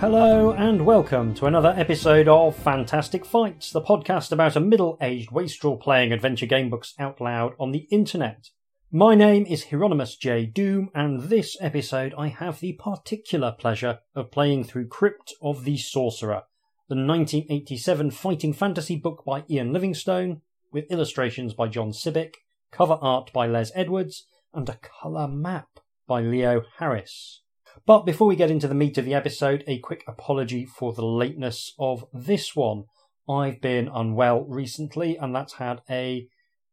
Hello and welcome to another episode of Fantastic Fights, the podcast about a middle-aged wastrel playing adventure gamebooks out loud on the internet. My name is Hieronymus J. Doom, and this episode I have the particular pleasure of playing through Crypt of the Sorcerer, the 1987 Fighting Fantasy book by Ian Livingstone, with illustrations by John Sibick, cover art by Les Edwards, and a colour map by Leo Harris. But before we get into the meat of the episode, a quick apology for the lateness of this one. I've been unwell recently, and that's had a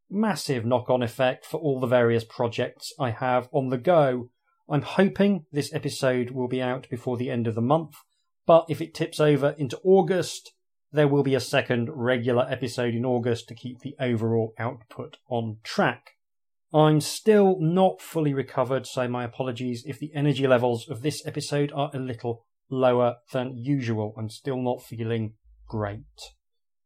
massive knock-on effect for all the various projects I have on the go. I'm hoping this episode will be out before the end of the month, but if it tips over into August, there will be a second regular episode in August to keep the overall output on track. I'm still not fully recovered, so my apologies if the energy levels of this episode are a little lower than usual. I'm still not feeling great.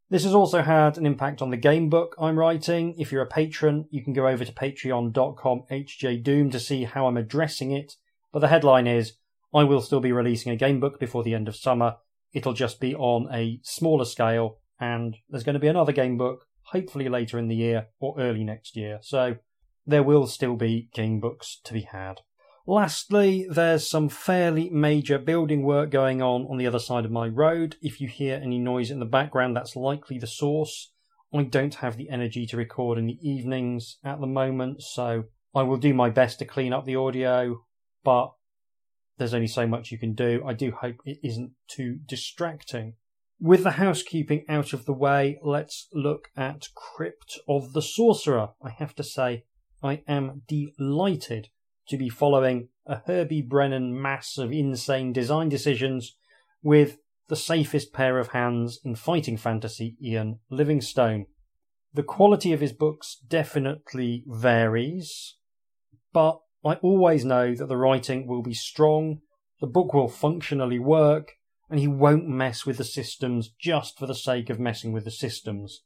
This has also had an impact on the game book I'm writing. If you're a patron, you can go over to patreon.com/hjdoom to see how I'm addressing it. But the headline is, I will still be releasing a game book before the end of summer. It'll just be on a smaller scale, and there's going to be another game book, hopefully later in the year or early next year. So there will still be game books to be had. Lastly, there's some fairly major building work going on the other side of my road. If you hear any noise in the background, that's likely the source. I don't have the energy to record in the evenings at the moment, so I will do my best to clean up the audio, but there's only so much you can do. I do hope it isn't too distracting. With the housekeeping out of the way, let's look at Crypt of the Sorcerer. I have to say, I am delighted to be following a Herbie Brennan mass of insane design decisions with the safest pair of hands in Fighting Fantasy, Ian Livingstone. The quality of his books definitely varies, but I always know that the writing will be strong, the book will functionally work, and he won't mess with the systems just for the sake of messing with the systems.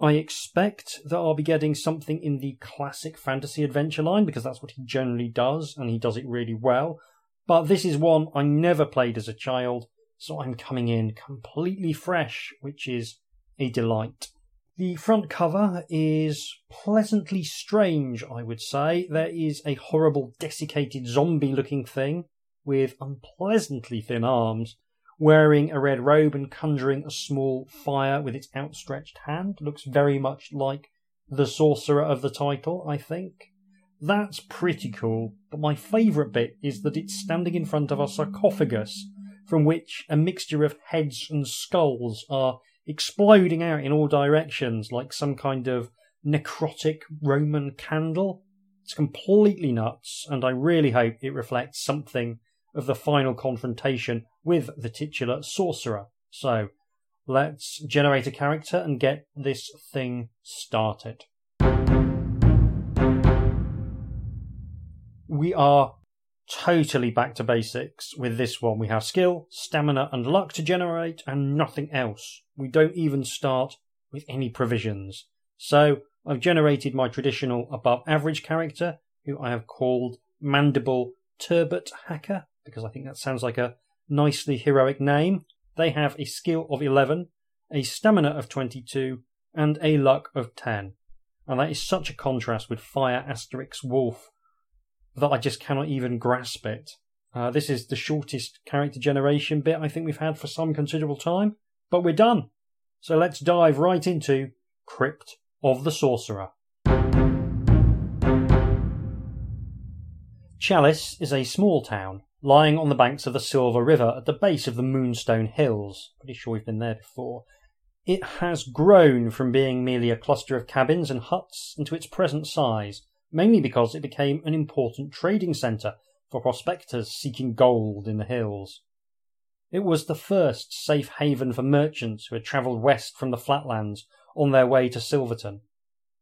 I expect that I'll be getting something in the classic fantasy adventure line, because that's what he generally does, and he does it really well. But this is one I never played as a child, so I'm coming in completely fresh, which is a delight. The front cover is pleasantly strange, I would say. There is a horrible, desiccated, zombie-looking thing with unpleasantly thin arms, wearing a red robe and conjuring a small fire with its outstretched hand. Looks very much like the sorcerer of the title, I think. That's pretty cool, but my favourite bit is that it's standing in front of a sarcophagus from which a mixture of heads and skulls are exploding out in all directions like some kind of necrotic Roman candle. It's completely nuts, and I really hope it reflects something of the final confrontation with the titular sorcerer. So, let's generate a character and get this thing started. We are totally back to basics with this one. We have skill, stamina and luck to generate and nothing else. We don't even start with any provisions. So, I've generated my traditional above average character, who I have called Mandible Turbot Hacker, because I think that sounds like a nicely heroic name. They have a skill of 11, a stamina of 22, and a luck of 10. And that is such a contrast with Fire Asterix Wolf that I just cannot even grasp it. This is the shortest character generation bit I think we've had for some considerable time, but we're done. So let's dive right into Crypt of the Sorcerer. Chalice is a small town, lying on the banks of the Silver River at the base of the Moonstone Hills. Pretty sure we've been there before. It has grown from being merely a cluster of cabins and huts into its present size, mainly because it became an important trading centre for prospectors seeking gold in the hills. It was the first safe haven for merchants who had travelled west from the flatlands on their way to Silverton.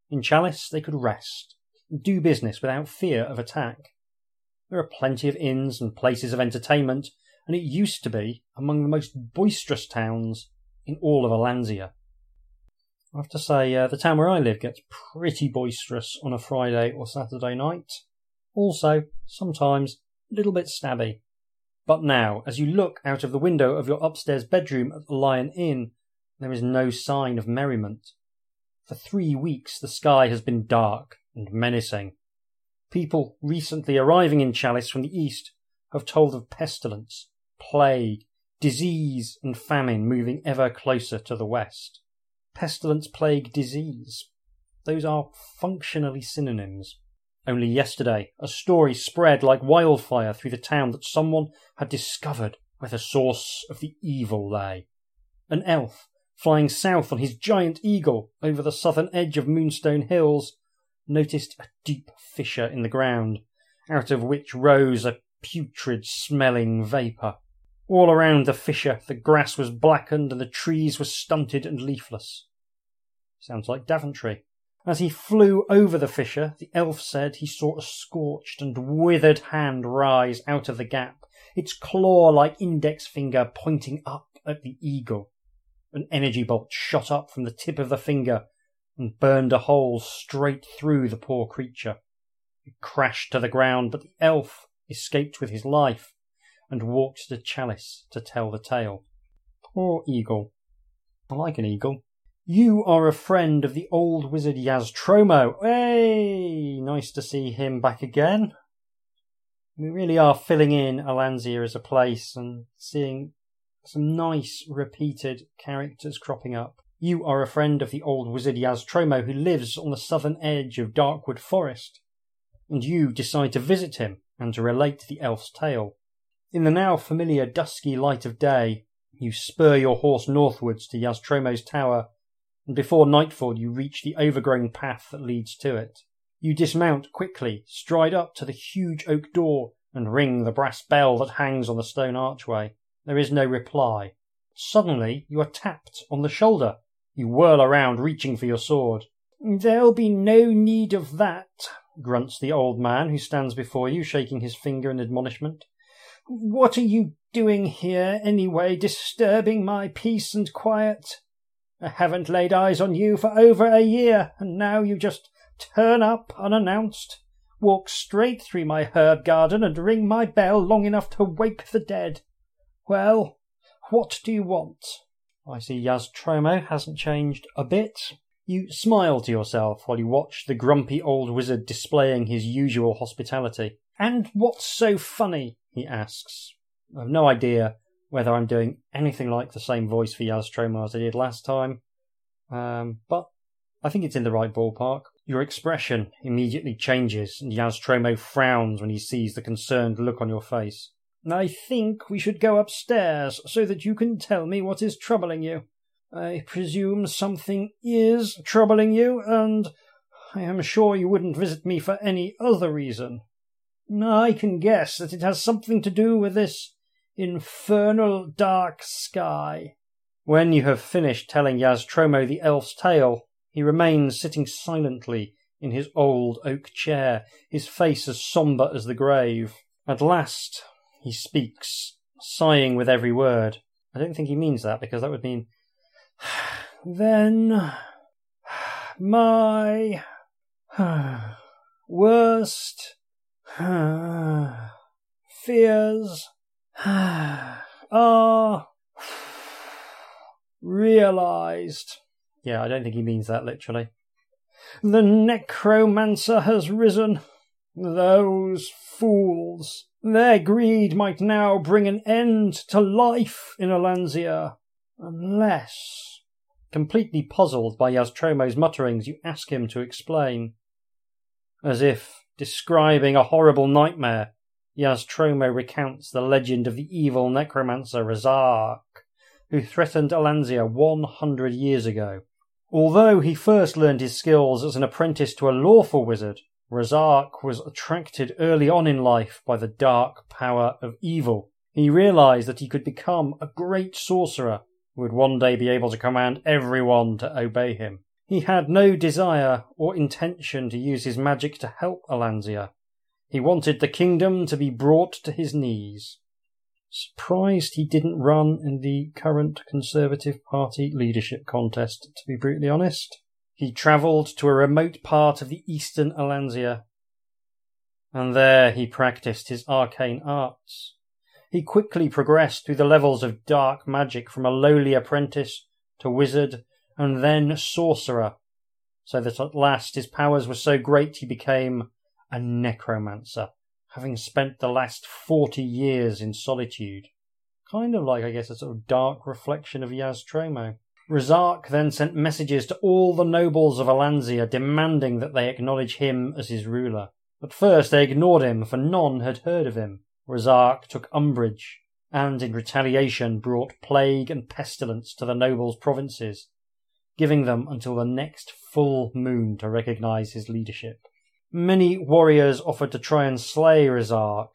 In Chalice, they could rest, and do business without fear of attack. There are plenty of inns and places of entertainment, and it used to be among the most boisterous towns in all of Alansia. I have to say, the town where I live gets pretty boisterous on a Friday or Saturday night. Also, sometimes a little bit stabby. But now, as you look out of the window of your upstairs bedroom at the Lion Inn, there is no sign of merriment. For 3 weeks the sky has been dark and menacing. People recently arriving in Chalice from the east have told of pestilence, plague, disease and famine moving ever closer to the west. Pestilence, plague, disease. Those are functionally synonyms. Only yesterday, a story spread like wildfire through the town that someone had discovered where the source of the evil lay. An elf, flying south on his giant eagle over the southern edge of Moonstone Hills, noticed a deep fissure in the ground, out of which rose a putrid-smelling vapour. All around the fissure the grass was blackened and the trees were stunted and leafless. Sounds like Daventry. As he flew over the fissure, the elf said he saw a scorched and withered hand rise out of the gap, its claw-like index finger pointing up at the eagle. An energy bolt shot up from the tip of the finger and burned a hole straight through the poor creature. It crashed to the ground, but the elf escaped with his life and walked to Chalice to tell the tale. Poor eagle. I like an eagle. You are a friend of the old wizard Yaztromo. Hey! Nice to see him back again. We really are filling in Alansia as a place and seeing some nice repeated characters cropping up. You are a friend of the old wizard Yaztromo who lives on the southern edge of Darkwood Forest, and you decide to visit him and to relate the elf's tale. In the now familiar dusky light of day, you spur your horse northwards to Yaztromo's tower, and before nightfall you reach the overgrown path that leads to it. You dismount quickly, stride up to the huge oak door, and ring the brass bell that hangs on the stone archway. There is no reply. Suddenly you are tapped on the shoulder. You whirl around, reaching for your sword. "There'll be no need of that," grunts the old man who stands before you, shaking his finger in admonishment. "What are you doing here anyway, disturbing my peace and quiet? I haven't laid eyes on you for over a year, and now you just turn up unannounced, walk straight through my herb garden and ring my bell long enough to wake the dead. Well, what do you want?" I see Yaztromo hasn't changed a bit. You smile to yourself while you watch the grumpy old wizard displaying his usual hospitality. "And what's so funny?" he asks. I've no idea whether I'm doing anything like the same voice for Yaztromo as I did last time, but I think it's in the right ballpark. Your expression immediately changes, and Yaztromo frowns when he sees the concerned look on your face. "I think we should go upstairs so that you can tell me what is troubling you. I presume something is troubling you, and I am sure you wouldn't visit me for any other reason. I can guess that it has something to do with this infernal dark sky." When you have finished telling Yaztromo the elf's tale, he remains sitting silently in his old oak chair, his face as sombre as the grave. At last he speaks, sighing with every word. I don't think he means that, because that would mean, "Then my worst fears are realized." Yeah, I don't think he means that literally. "The necromancer has risen. Those fools. Their greed might now bring an end to life in Alansia. Unless..." Completely puzzled by Yaztromo's mutterings, you ask him to explain. As if describing a horrible nightmare, Yaztromo recounts the legend of the evil necromancer Razaak, who threatened Alansia 100 years ago. Although he first learned his skills as an apprentice to a lawful wizard, Razaak was attracted early on in life by the dark power of evil. He realized that he could become a great sorcerer who would one day be able to command everyone to obey him. He had no desire or intention to use his magic to help Alansia. He wanted the kingdom to be brought to his knees. Surprised he didn't run in the current Conservative Party leadership contest, to be brutally honest. He travelled to a remote part of the eastern Alansia, and there he practised his arcane arts. He quickly progressed through the levels of dark magic from a lowly apprentice to wizard and then sorcerer, so that at last his powers were so great he became a necromancer, having spent the last 40 years in solitude. Kind of like, I guess, a sort of dark reflection of Yaztromo. Razaak then sent messages to all the nobles of Alansia demanding that they acknowledge him as his ruler. At first they ignored him, for none had heard of him. Razaak took umbrage, and in retaliation brought plague and pestilence to the nobles' provinces, giving them until the next full moon to recognise his leadership. Many warriors offered to try and slay Razaak,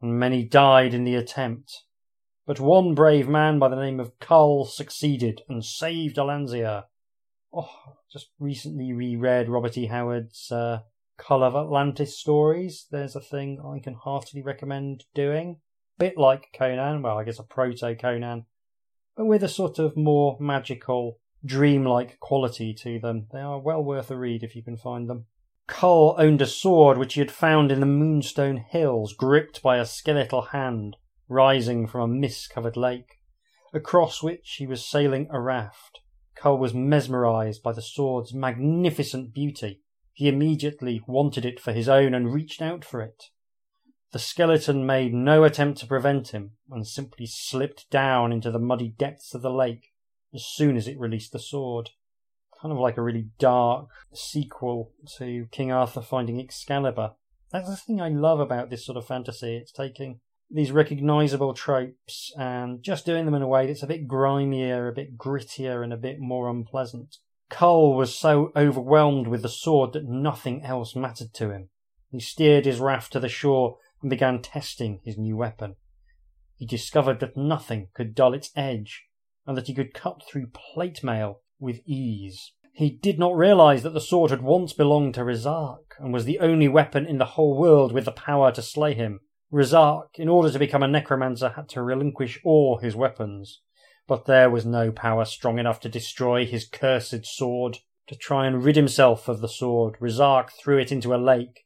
and many died in the attempt. But one brave man by the name of Cull succeeded and saved Alansia. Oh, just recently reread Robert E. Howard's Cull of Atlantis stories. There's a thing I can heartily recommend doing. Bit like Conan, well, I guess a proto-Conan, but with a sort of more magical, dreamlike quality to them. They are well worth a read if you can find them. Cull owned a sword which he had found in the Moonstone Hills, gripped by a skeletal hand rising from a mist-covered lake, across which he was sailing a raft. Cull was mesmerised by the sword's magnificent beauty. He immediately wanted it for his own and reached out for it. The skeleton made no attempt to prevent him and simply slipped down into the muddy depths of the lake as soon as it released the sword. Kind of like a really dark sequel to King Arthur finding Excalibur. That's the thing I love about this sort of fantasy. It's taking these recognisable tropes and just doing them in a way that's a bit grimier, a bit grittier and a bit more unpleasant. Cull was so overwhelmed with the sword that nothing else mattered to him. He steered his raft to the shore and began testing his new weapon. He discovered that nothing could dull its edge and that he could cut through plate mail with ease. He did not realise that the sword had once belonged to Razaak and was the only weapon in the whole world with the power to slay him. Razaak, in order to become a necromancer, had to relinquish all his weapons, but there was no power strong enough to destroy his cursed sword. To try and rid himself of the sword, Razaak threw it into a lake,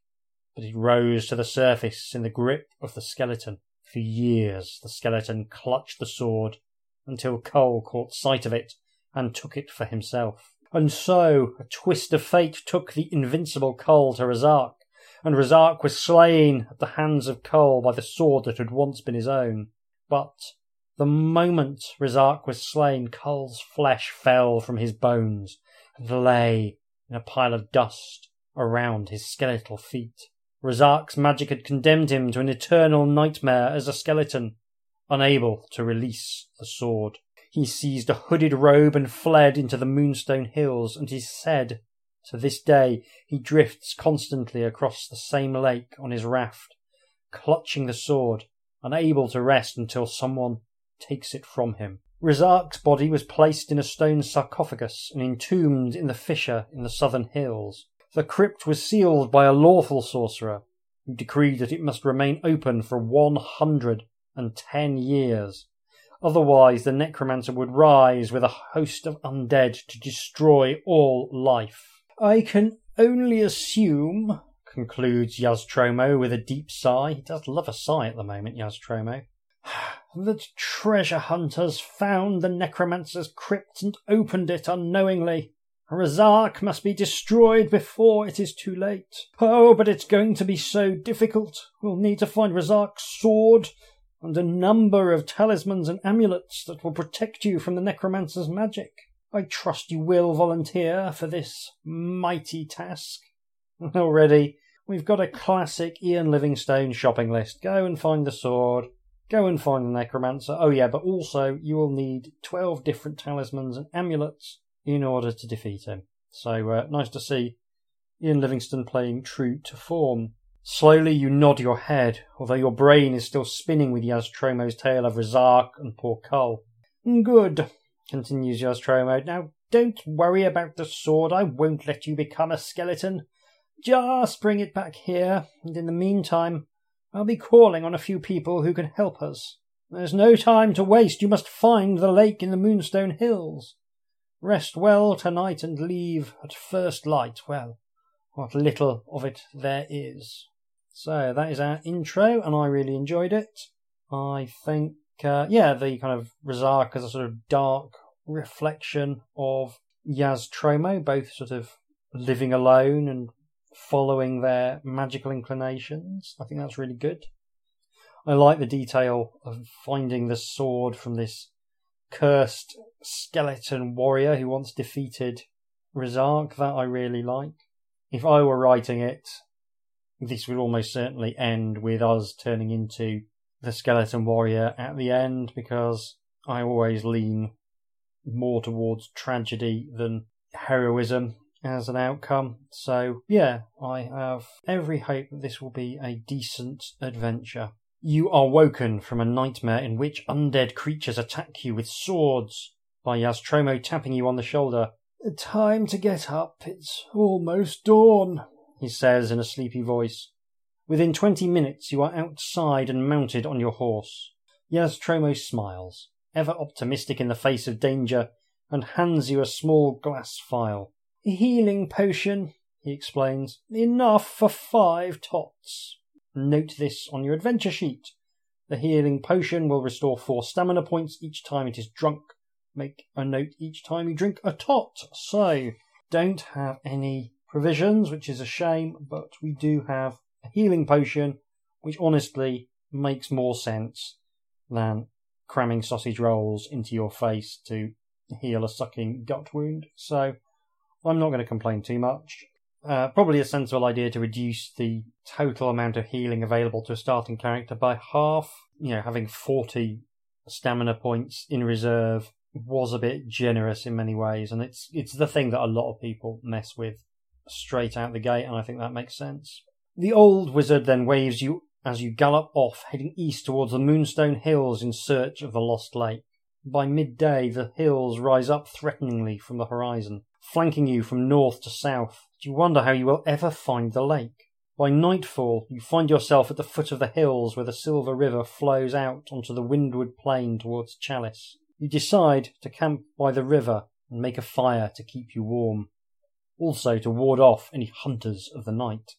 but it rose to the surface in the grip of the skeleton. For years the skeleton clutched the sword until Cull caught sight of it and took it for himself. And so a twist of fate took the invincible Cull to Razaak, and Razaak was slain at the hands of Cull by the sword that had once been his own. But the moment Razaak was slain, Cull's flesh fell from his bones and lay in a pile of dust around his skeletal feet. Razaak's magic had condemned him to an eternal nightmare as a skeleton, unable to release the sword. He seized a hooded robe and fled into the Moonstone Hills, and he said, to this day, he drifts constantly across the same lake on his raft, clutching the sword, unable to rest until someone takes it from him. Razaak's body was placed in a stone sarcophagus and entombed in the fissure in the southern hills. The crypt was sealed by a lawful sorcerer, who decreed that it must remain open for 110 years. Otherwise, the necromancer would rise with a host of undead to destroy all life. I can only assume, concludes Yaztromo with a deep sigh. He does love a sigh at the moment, Yaztromo. That treasure hunters found the necromancer's crypt and opened it unknowingly. Razaak must be destroyed before it is too late. Oh, but it's going to be so difficult. We'll need to find Razaak's sword and a number of talismans and amulets that will protect you from the necromancer's magic. I trust you will volunteer for this mighty task. Already, we've got a classic Ian Livingstone shopping list. Go and find the sword. Go and find the necromancer. Oh yeah, but also you will need 12 different talismans and amulets in order to defeat him. So nice to see Ian Livingstone playing true to form. Slowly you nod your head, although your brain is still spinning with Yaztromo's tale of Razaak and poor Cull. Good, continues Yaztromo. Now, don't worry about the sword. I won't let you become a skeleton. Just bring it back here, and in the meantime, I'll be calling on a few people who can help us. There's no time to waste. You must find the lake in the Moonstone Hills. Rest well tonight and leave at first light. Well, what little of it there is. So that is our intro, and I really enjoyed it. I think, yeah, the kind of Razaak is a sort of dark reflection of Yaztromo, both sort of living alone and following their magical inclinations. I think that's really good. I like the detail of finding the sword from this cursed skeleton warrior who once defeated Razaak. That I really like. If I were writing it, this would almost certainly end with us turning into the skeleton warrior at the end, because I always lean more towards tragedy than heroism as an outcome. So yeah, I have every hope that this will be a decent adventure. You are woken from a nightmare in which undead creatures attack you with swords, by Yaztromo tapping you on the shoulder. Time to get up, it's almost dawn, he says in a sleepy voice. Within 20 minutes you are outside and mounted on your horse. Yaztromo smiles, ever optimistic in the face of danger, and hands you a small glass phial. Healing potion, he explains. Enough for 5 tots. Note this on your adventure sheet. The healing potion will restore 4 stamina points each time it is drunk. Make a note each time you drink a tot. So, don't have any provisions, which is a shame, but we do have a healing potion, which honestly makes more sense than cramming sausage rolls into your face to heal a sucking gut wound. So, I'm not going to complain too much. Probably a sensible idea to reduce the total amount of healing available to a starting character by half. You know, having 40 stamina points in reserve was a bit generous in many ways, and it's the thing that a lot of people mess with straight out the gate, and I think that makes sense. The old wizard then waves you as you gallop off, heading east towards the Moonstone Hills in search of the Lost Lake. By midday, the hills rise up threateningly from the horizon, flanking you from north to south. You wonder how you will ever find the lake. By nightfall, you find yourself at the foot of the hills where the Silver River flows out onto the windward plain towards Chalice. You decide to camp by the river and make a fire to keep you warm, also to ward off any hunters of the night.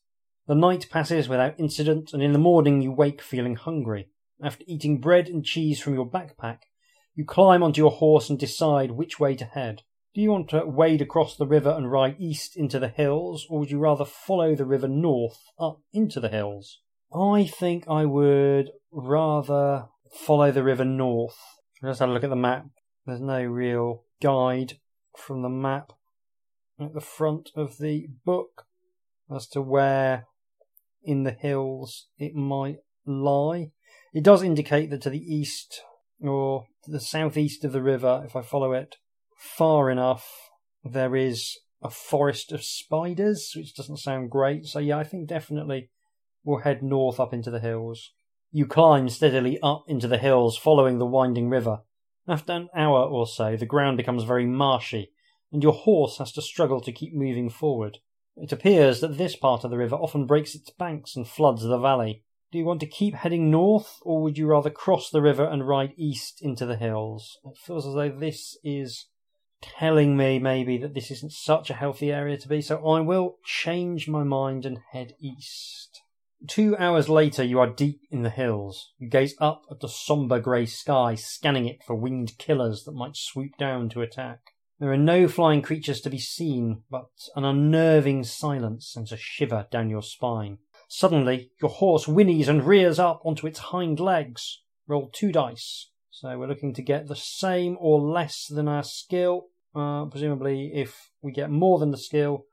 The night passes without incident, and in the morning you wake feeling hungry. After eating bread and cheese from your backpack, you climb onto your horse and decide which way to head. Do you want to wade across the river and ride east into the hills, or would you rather follow the river north up into the hills? I think I would rather follow the river north. I just had a look at the map. There's no real guide from the map at the front of the book as to where in the hills it might lie. It does indicate that to the east or to the southeast of the river, if I follow it far enough, there is a Forest of Spiders, which doesn't sound great. So yeah, I think definitely we'll head north up into the hills. You climb steadily up into the hills, following the winding river. After an hour or so, the ground becomes very marshy, and your horse has to struggle to keep moving forward. It appears that this part of the river often breaks its banks and floods the valley. Do you want to keep heading north, or would you rather cross the river and ride east into the hills? It feels as though this is telling me maybe that this isn't such a healthy area to be, so I will change my mind and head east. 2 hours later, you are deep in the hills. You gaze up at the sombre grey sky, scanning it for winged killers that might swoop down to attack. There are no flying creatures to be seen, but an unnerving silence sends a shiver down your spine. Suddenly, your horse whinnies and rears up onto its hind legs. Roll 2 dice. So we're looking to get the same or less than our skill. Presumably, if we get more than the skill,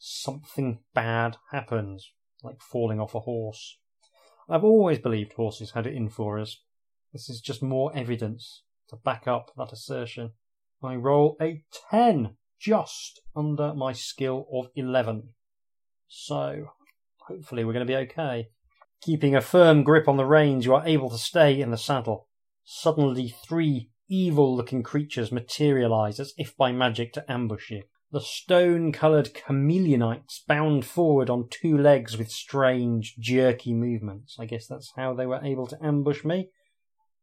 something bad happens, like falling off a horse. I've always believed horses had it in for us. This is just more evidence to back up that assertion. I roll a 10, just under my skill of 11. So, hopefully we're going to be okay. Keeping a firm grip on the reins, you are able to stay in the saddle. Suddenly, 3 evil-looking creatures materialise as if by magic to ambush you. The stone-coloured chameleonites bound forward on 2 legs with strange, jerky movements. I guess that's how they were able to ambush me.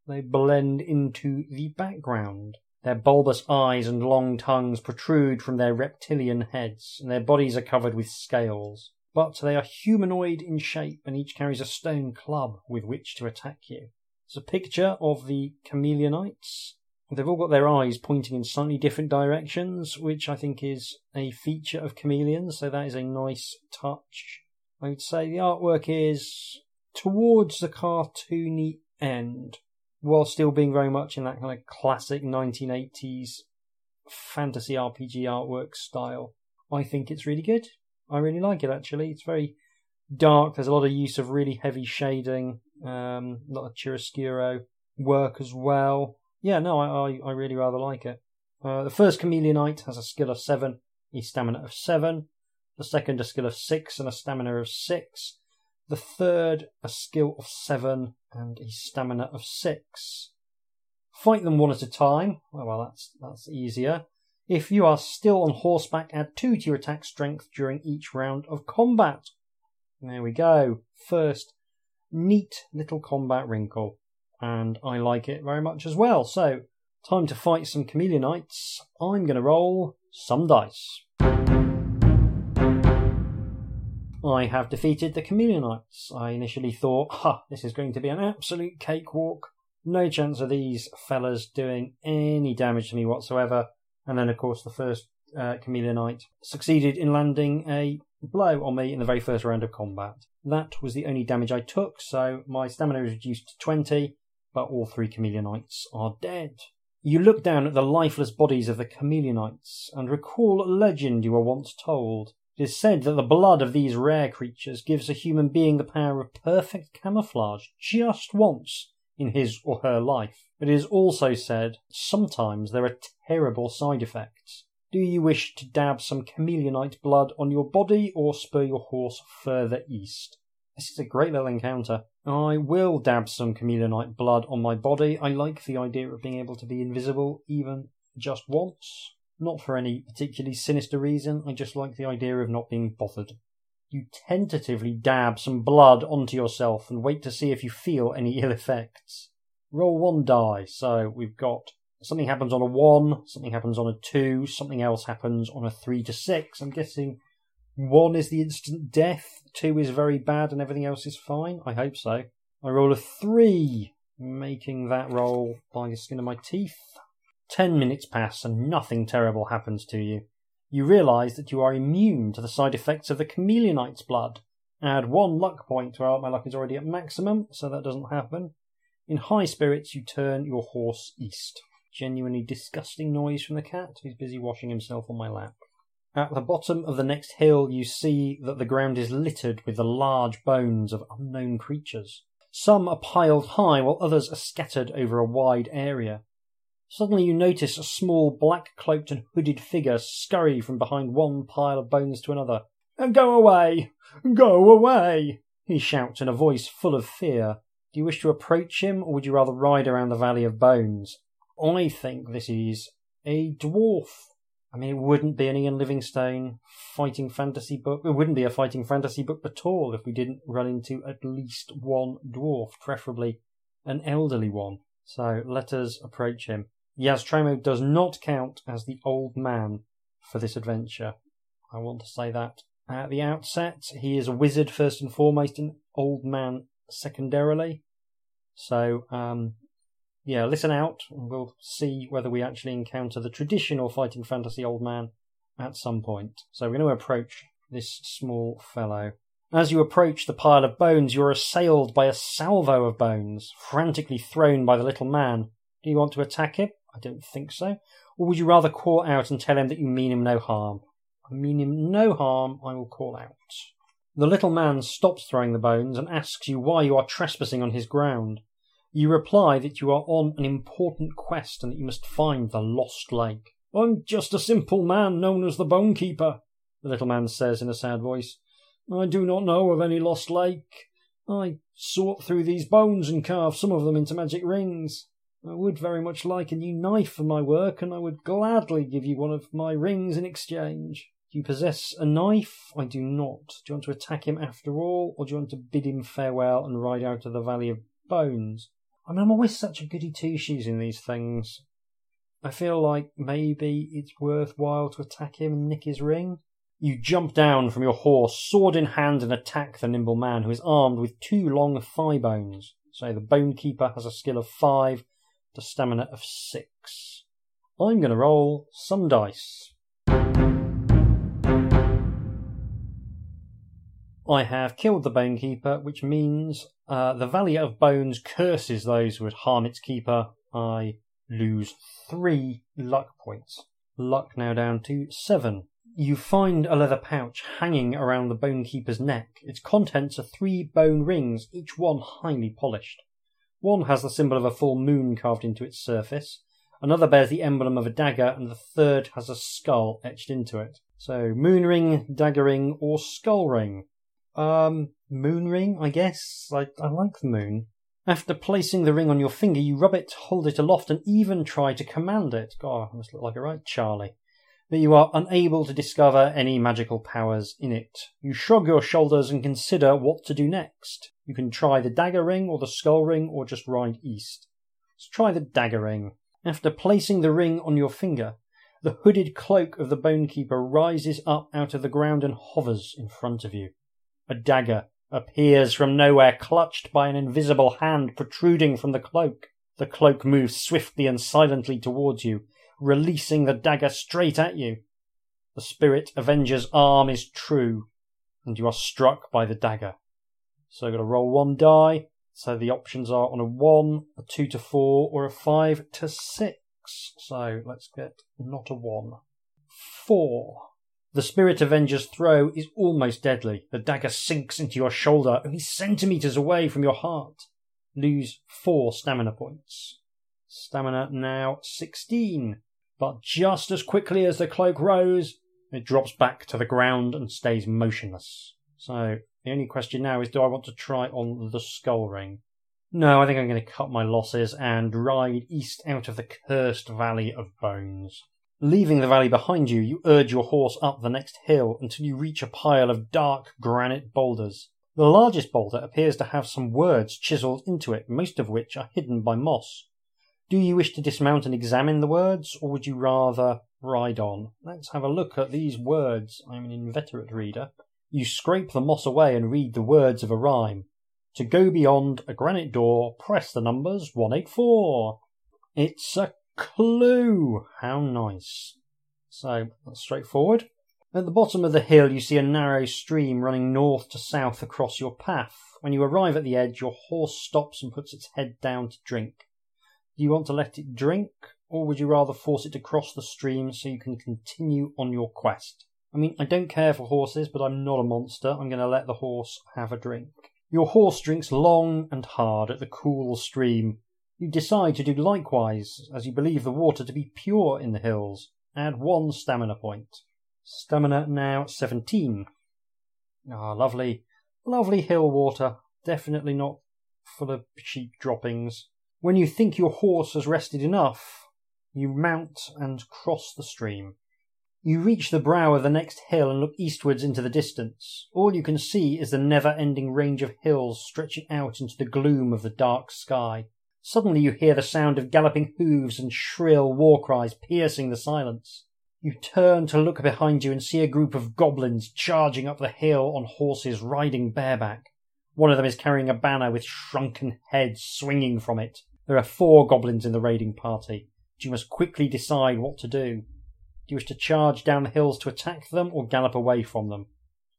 They blend into the background. Their bulbous eyes and long tongues protrude from their reptilian heads, and their bodies are covered with scales. But they are humanoid in shape, and each carries a stone club with which to attack you. It's a picture of the chameleonites. They've all got their eyes pointing in slightly different directions, which I think is a feature of chameleons, so that is a nice touch. I would say the artwork is towards the cartoony end, while still being very much in that kind of classic 1980s fantasy RPG artwork style. I think it's really good. I really like it, actually. It's very dark. There's a lot of use of really heavy shading, a lot of chiaroscuro work as well. Yeah, no, I really rather like it. The first chameleonite has a skill of 7, a stamina of 7. The second a skill of 6 and a stamina of 6. The third a skill of 7 and a stamina of 6. Fight them one at a time. Well, that's easier. If you are still on horseback, add 2 to your attack strength during each round of combat. There we go. First, neat little combat wrinkle. And I like it very much as well. So, time to fight some chameleonites. I'm going to roll some dice. I have defeated the chameleonites. I initially thought, this is going to be an absolute cakewalk. No chance of these fellas doing any damage to me whatsoever. And then, of course, the first chameleonite succeeded in landing a blow on me in the very first round of combat. That was the only damage I took, so my stamina is reduced to 20, but all 3 chameleonites are dead. You look down at the lifeless bodies of the chameleonites and recall a legend you were once told. It is said that the blood of these rare creatures gives a human being the power of perfect camouflage just once in his or her life. It is also said sometimes there are terrible side effects. Do you wish to dab some chameleonite blood on your body or spur your horse further east? This is a great little encounter. I will dab some chameleonite blood on my body. I like the idea of being able to be invisible even just once. Not for any particularly sinister reason, I just like the idea of not being bothered. You tentatively dab some blood onto yourself and wait to see if you feel any ill effects. Roll 1 die, so we've got something happens on a 1, something happens on a 2, something else happens on a 3 to 6. I'm guessing 1 is the instant death, 2 is very bad and everything else is fine. I hope so. I roll a 3, making that roll by the skin of my teeth. 10 minutes pass and nothing terrible happens to you. You realise that you are immune to the side effects of the chameleonite's blood. Add 1 luck point, well, my luck is already at maximum, so that doesn't happen. In high spirits, you turn your horse east. Genuinely disgusting noise from the cat, who's busy washing himself on my lap. At the bottom of the next hill, you see that the ground is littered with the large bones of unknown creatures. Some are piled high, while others are scattered over a wide area. Suddenly you notice a small black-cloaked and hooded figure scurry from behind one pile of bones to another. "Go away! Go away!" he shouts in a voice full of fear. Do you wish to approach him, or would you rather ride around the Valley of Bones? I think this is a dwarf. I mean, it wouldn't be an Ian Livingstone Fighting Fantasy book. It wouldn't be a Fighting Fantasy book at all if we didn't run into at least one dwarf, preferably an elderly one. So let us approach him. Yaztromo does not count as the old man for this adventure. I want to say that at the outset. He is a wizard first and foremost, an old man secondarily. So, yeah, listen out and we'll see whether we actually encounter the traditional Fighting Fantasy old man at some point. So we're going to approach this small fellow. As you approach the pile of bones, you are assailed by a salvo of bones, frantically thrown by the little man. Do you want to attack him? I don't think so. Or would you rather call out and tell him that you mean him no harm? I mean him no harm, I will call out. The little man stops throwing the bones and asks you why you are trespassing on his ground. You reply that you are on an important quest and that you must find the Lost Lake. "I'm just a simple man known as the Bone Keeper," the little man says in a sad voice. "I do not know of any Lost Lake. I sort through these bones and carve some of them into magic rings. I would very much like a new knife for my work, and I would gladly give you one of my rings in exchange." Do you possess a knife? I do not. Do you want to attack him after all, or do you want to bid him farewell and ride out of the Valley of Bones? I mean, I'm always such a goody two-shoes in these things. I feel like maybe it's worthwhile to attack him and nick his ring. You jump down from your horse, sword in hand, and attack the nimble man, who is armed with two long thigh bones. So the Bone Keeper has a skill of 5 to stamina of 6. I'm going to roll some dice. I have killed the Bone Keeper, which means the Valley of Bones curses those who would harm its keeper. I lose 3 luck points. Luck now down to 7. You find a leather pouch hanging around the Bone Keeper's neck. Its contents are 3 bone rings, each one highly polished. One has the symbol of a full moon carved into its surface, another bears the emblem of a dagger, and the third has a skull etched into it. So, moon ring, dagger ring, or skull ring? Moon ring, I guess. I like the moon. After placing the ring on your finger, you rub it, hold it aloft, and even try to command it. God, I must look like a right Charlie. But you are unable to discover any magical powers in it. You shrug your shoulders and consider what to do next. You can try the dagger ring or the skull ring, or just ride east. Let's try the dagger ring. After placing the ring on your finger, the hooded cloak of the Bone Keeper rises up out of the ground and hovers in front of you. A dagger appears from nowhere, clutched by an invisible hand protruding from the cloak. The cloak moves swiftly and silently towards you, releasing the dagger straight at you. The Spirit Avenger's arm is true, and you are struck by the dagger. So I've got to roll 1 die. So the options are on a 1, a 2 to 4, or a 5 to 6. So let's get not a 1. 4. The Spirit Avenger's throw is almost deadly. The dagger sinks into your shoulder, only centimetres away from your heart. Lose 4 stamina points. Stamina now 16. But just as quickly as the cloak rose, it drops back to the ground and stays motionless. So the only question now is, do I want to try on the skull ring? No, I think I'm going to cut my losses and ride east out of the cursed Valley of Bones. Leaving the valley behind you, you urge your horse up the next hill until you reach a pile of dark granite boulders. The largest boulder appears to have some words chiselled into it, most of which are hidden by moss. Do you wish to dismount and examine the words, or would you rather ride on? Let's have a look at these words. I'm an inveterate reader. You scrape the moss away and read the words of a rhyme. To go beyond a granite door, press the numbers 184. It's a clue! How nice. So, that's straightforward. At the bottom of the hill you see a narrow stream running north to south across your path. When you arrive at the edge, your horse stops and puts its head down to drink. Do you want to let it drink, or would you rather force it to cross the stream so you can continue on your quest? I mean, I don't care for horses, but I'm not a monster. I'm going to let the horse have a drink. Your horse drinks long and hard at the cool stream. You decide to do likewise, as you believe the water to be pure in the hills. Add 1 stamina point. Stamina now 17. Ah, lovely. Lovely hill water. Definitely not full of sheep droppings. When you think your horse has rested enough, you mount and cross the stream. You reach the brow of the next hill and look eastwards into the distance. All you can see is the never-ending range of hills stretching out into the gloom of the dark sky. Suddenly you hear the sound of galloping hooves and shrill war cries piercing the silence. You turn to look behind you and see a group of goblins charging up the hill on horses riding bareback. One of them is carrying a banner with shrunken heads swinging from it. There are 4 goblins in the raiding party, but you must quickly decide what to do. Do you wish to charge down the hills to attack them or gallop away from them?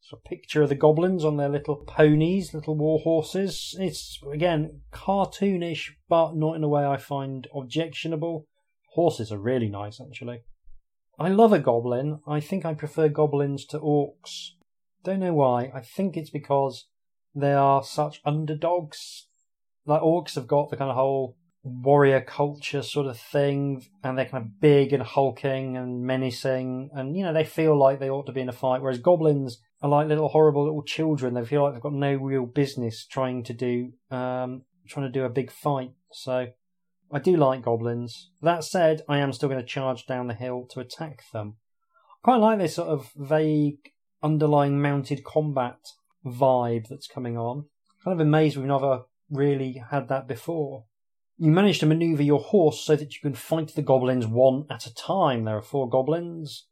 So a picture of the goblins on their little ponies, little war horses. It's, again, cartoonish, but not in a way I find objectionable. Horses are really nice, actually. I love a goblin. I think I prefer goblins to orcs. Don't know why. I think it's because they are such underdogs. Like, orcs have got the kind of whole warrior culture sort of thing, and they're kind of big and hulking and menacing, and, you know, they feel like they ought to be in a fight, whereas goblins are like little horrible little children. They feel like they've got no real business trying to do a big fight. So I do like goblins. That said, I am still going to charge down the hill to attack them. I quite like this sort of vague underlying mounted combat vibe that's coming on. Kind of amazed we've never really had that before. You manage to manoeuvre your horse so that you can fight the goblins one at a time. There are 4 goblins.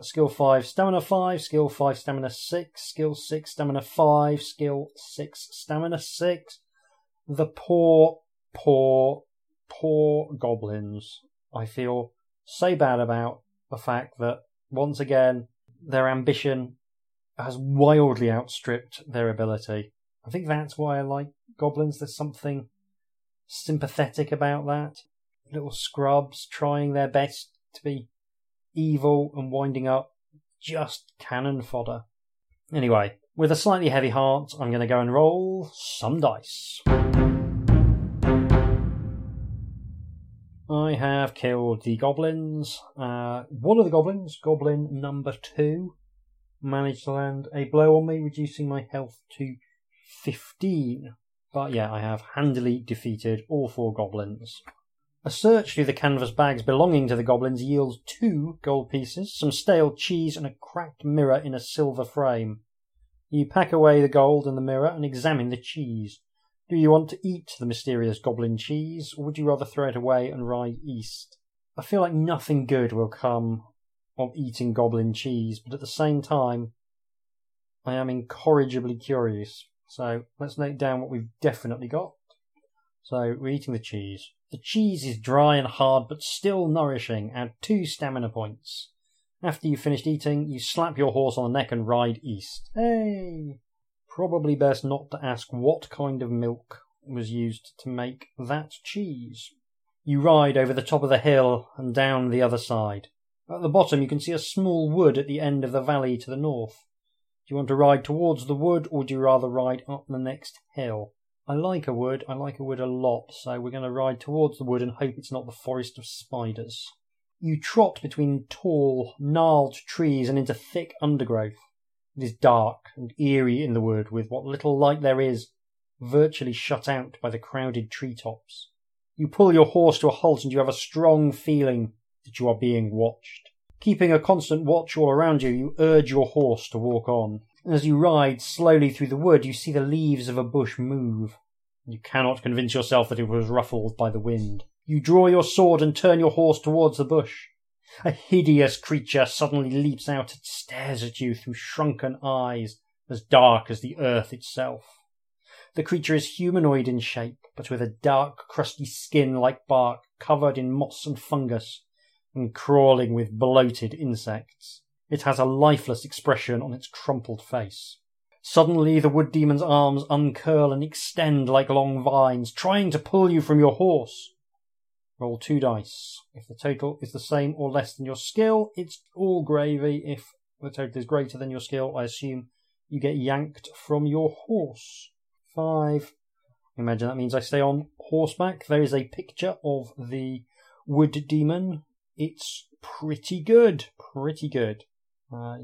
Skill 5, stamina 5, skill 5, stamina 6, skill 6, stamina 5, skill 6, stamina 6. The poor goblins. I feel so bad about the fact that, once again, their ambition has wildly outstripped their ability. I think that's why I like goblins. There's something sympathetic about that. Little scrubs trying their best to be evil and winding up just cannon fodder. Anyway, with a slightly heavy heart, I'm going to go and roll some dice. I have killed the goblins. One of the goblins, goblin number 2, managed to land a blow on me, reducing my health to 15. But yeah, I have handily defeated all 4 goblins. A search through the canvas bags belonging to the goblins yields 2 gold pieces, some stale cheese and a cracked mirror in a silver frame. You pack away the gold and the mirror and examine the cheese. Do you want to eat the mysterious goblin cheese, or would you rather throw it away and ride east? I feel like nothing good will come of eating goblin cheese, but at the same time, I am incorrigibly curious. So let's note down what we've definitely got. So we're eating the cheese. The cheese is dry and hard, but still nourishing. Add 2 stamina points. After you've finished eating, you slap your horse on the neck and ride east. Hey! Probably best not to ask what kind of milk was used to make that cheese. You ride over the top of the hill and down the other side. At the bottom, you can see a small wood at the end of the valley to the north. Do you want to ride towards the wood, or do you rather ride up the next hill? I like a wood a lot, so we're going to ride towards the wood and hope it's not the Forest of Spiders. You trot between tall, gnarled trees and into thick undergrowth. It is dark and eerie in the wood, with what little light there is virtually shut out by the crowded treetops. You pull your horse to a halt and you have a strong feeling that you are being watched. Keeping a constant watch all around you, you urge your horse to walk on. As you ride slowly through the wood, you see the leaves of a bush move. You cannot convince yourself that it was ruffled by the wind. You draw your sword and turn your horse towards the bush. A hideous creature suddenly leaps out and stares at you through shrunken eyes as dark as the earth itself. The creature is humanoid in shape, but with a dark, crusty skin like bark, covered in moss and fungus, and crawling with bloated insects. It has a lifeless expression on its crumpled face. Suddenly the wood demon's arms uncurl and extend like long vines, trying to pull you from your horse. Roll 2 dice. If the total is the same or less than your skill, it's all gravy. If the total is greater than your skill, I assume you get yanked from your horse. 5. I imagine that means I stay on horseback. There is a picture of the wood demon. It's pretty good. It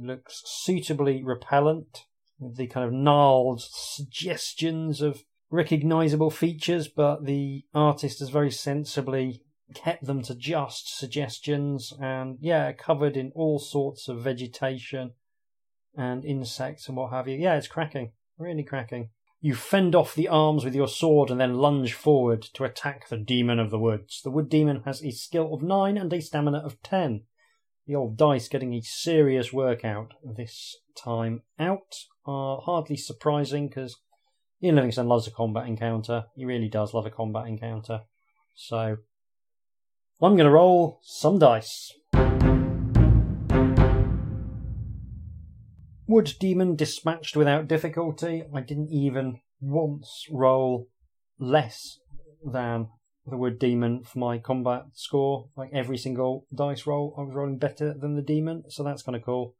looks suitably repellent, with the kind of gnarled suggestions of recognisable features, but the artist has very sensibly kept them to just suggestions, and yeah, covered in all sorts of vegetation and insects and what have you. Yeah, it's cracking, really cracking. You fend off the arms with your sword and then lunge forward to attack the demon of the woods. The wood demon has a skill of 9 and a stamina of 10. The old dice getting a serious workout this time out are hardly surprising, because Ian Livingstone loves a combat encounter. He really does love a combat encounter. So I'm going to roll some dice. Wood demon dispatched without difficulty. I didn't even once roll less than the wood demon for my combat score. Like every single dice roll, I was rolling better than the demon, so that's kind of cool.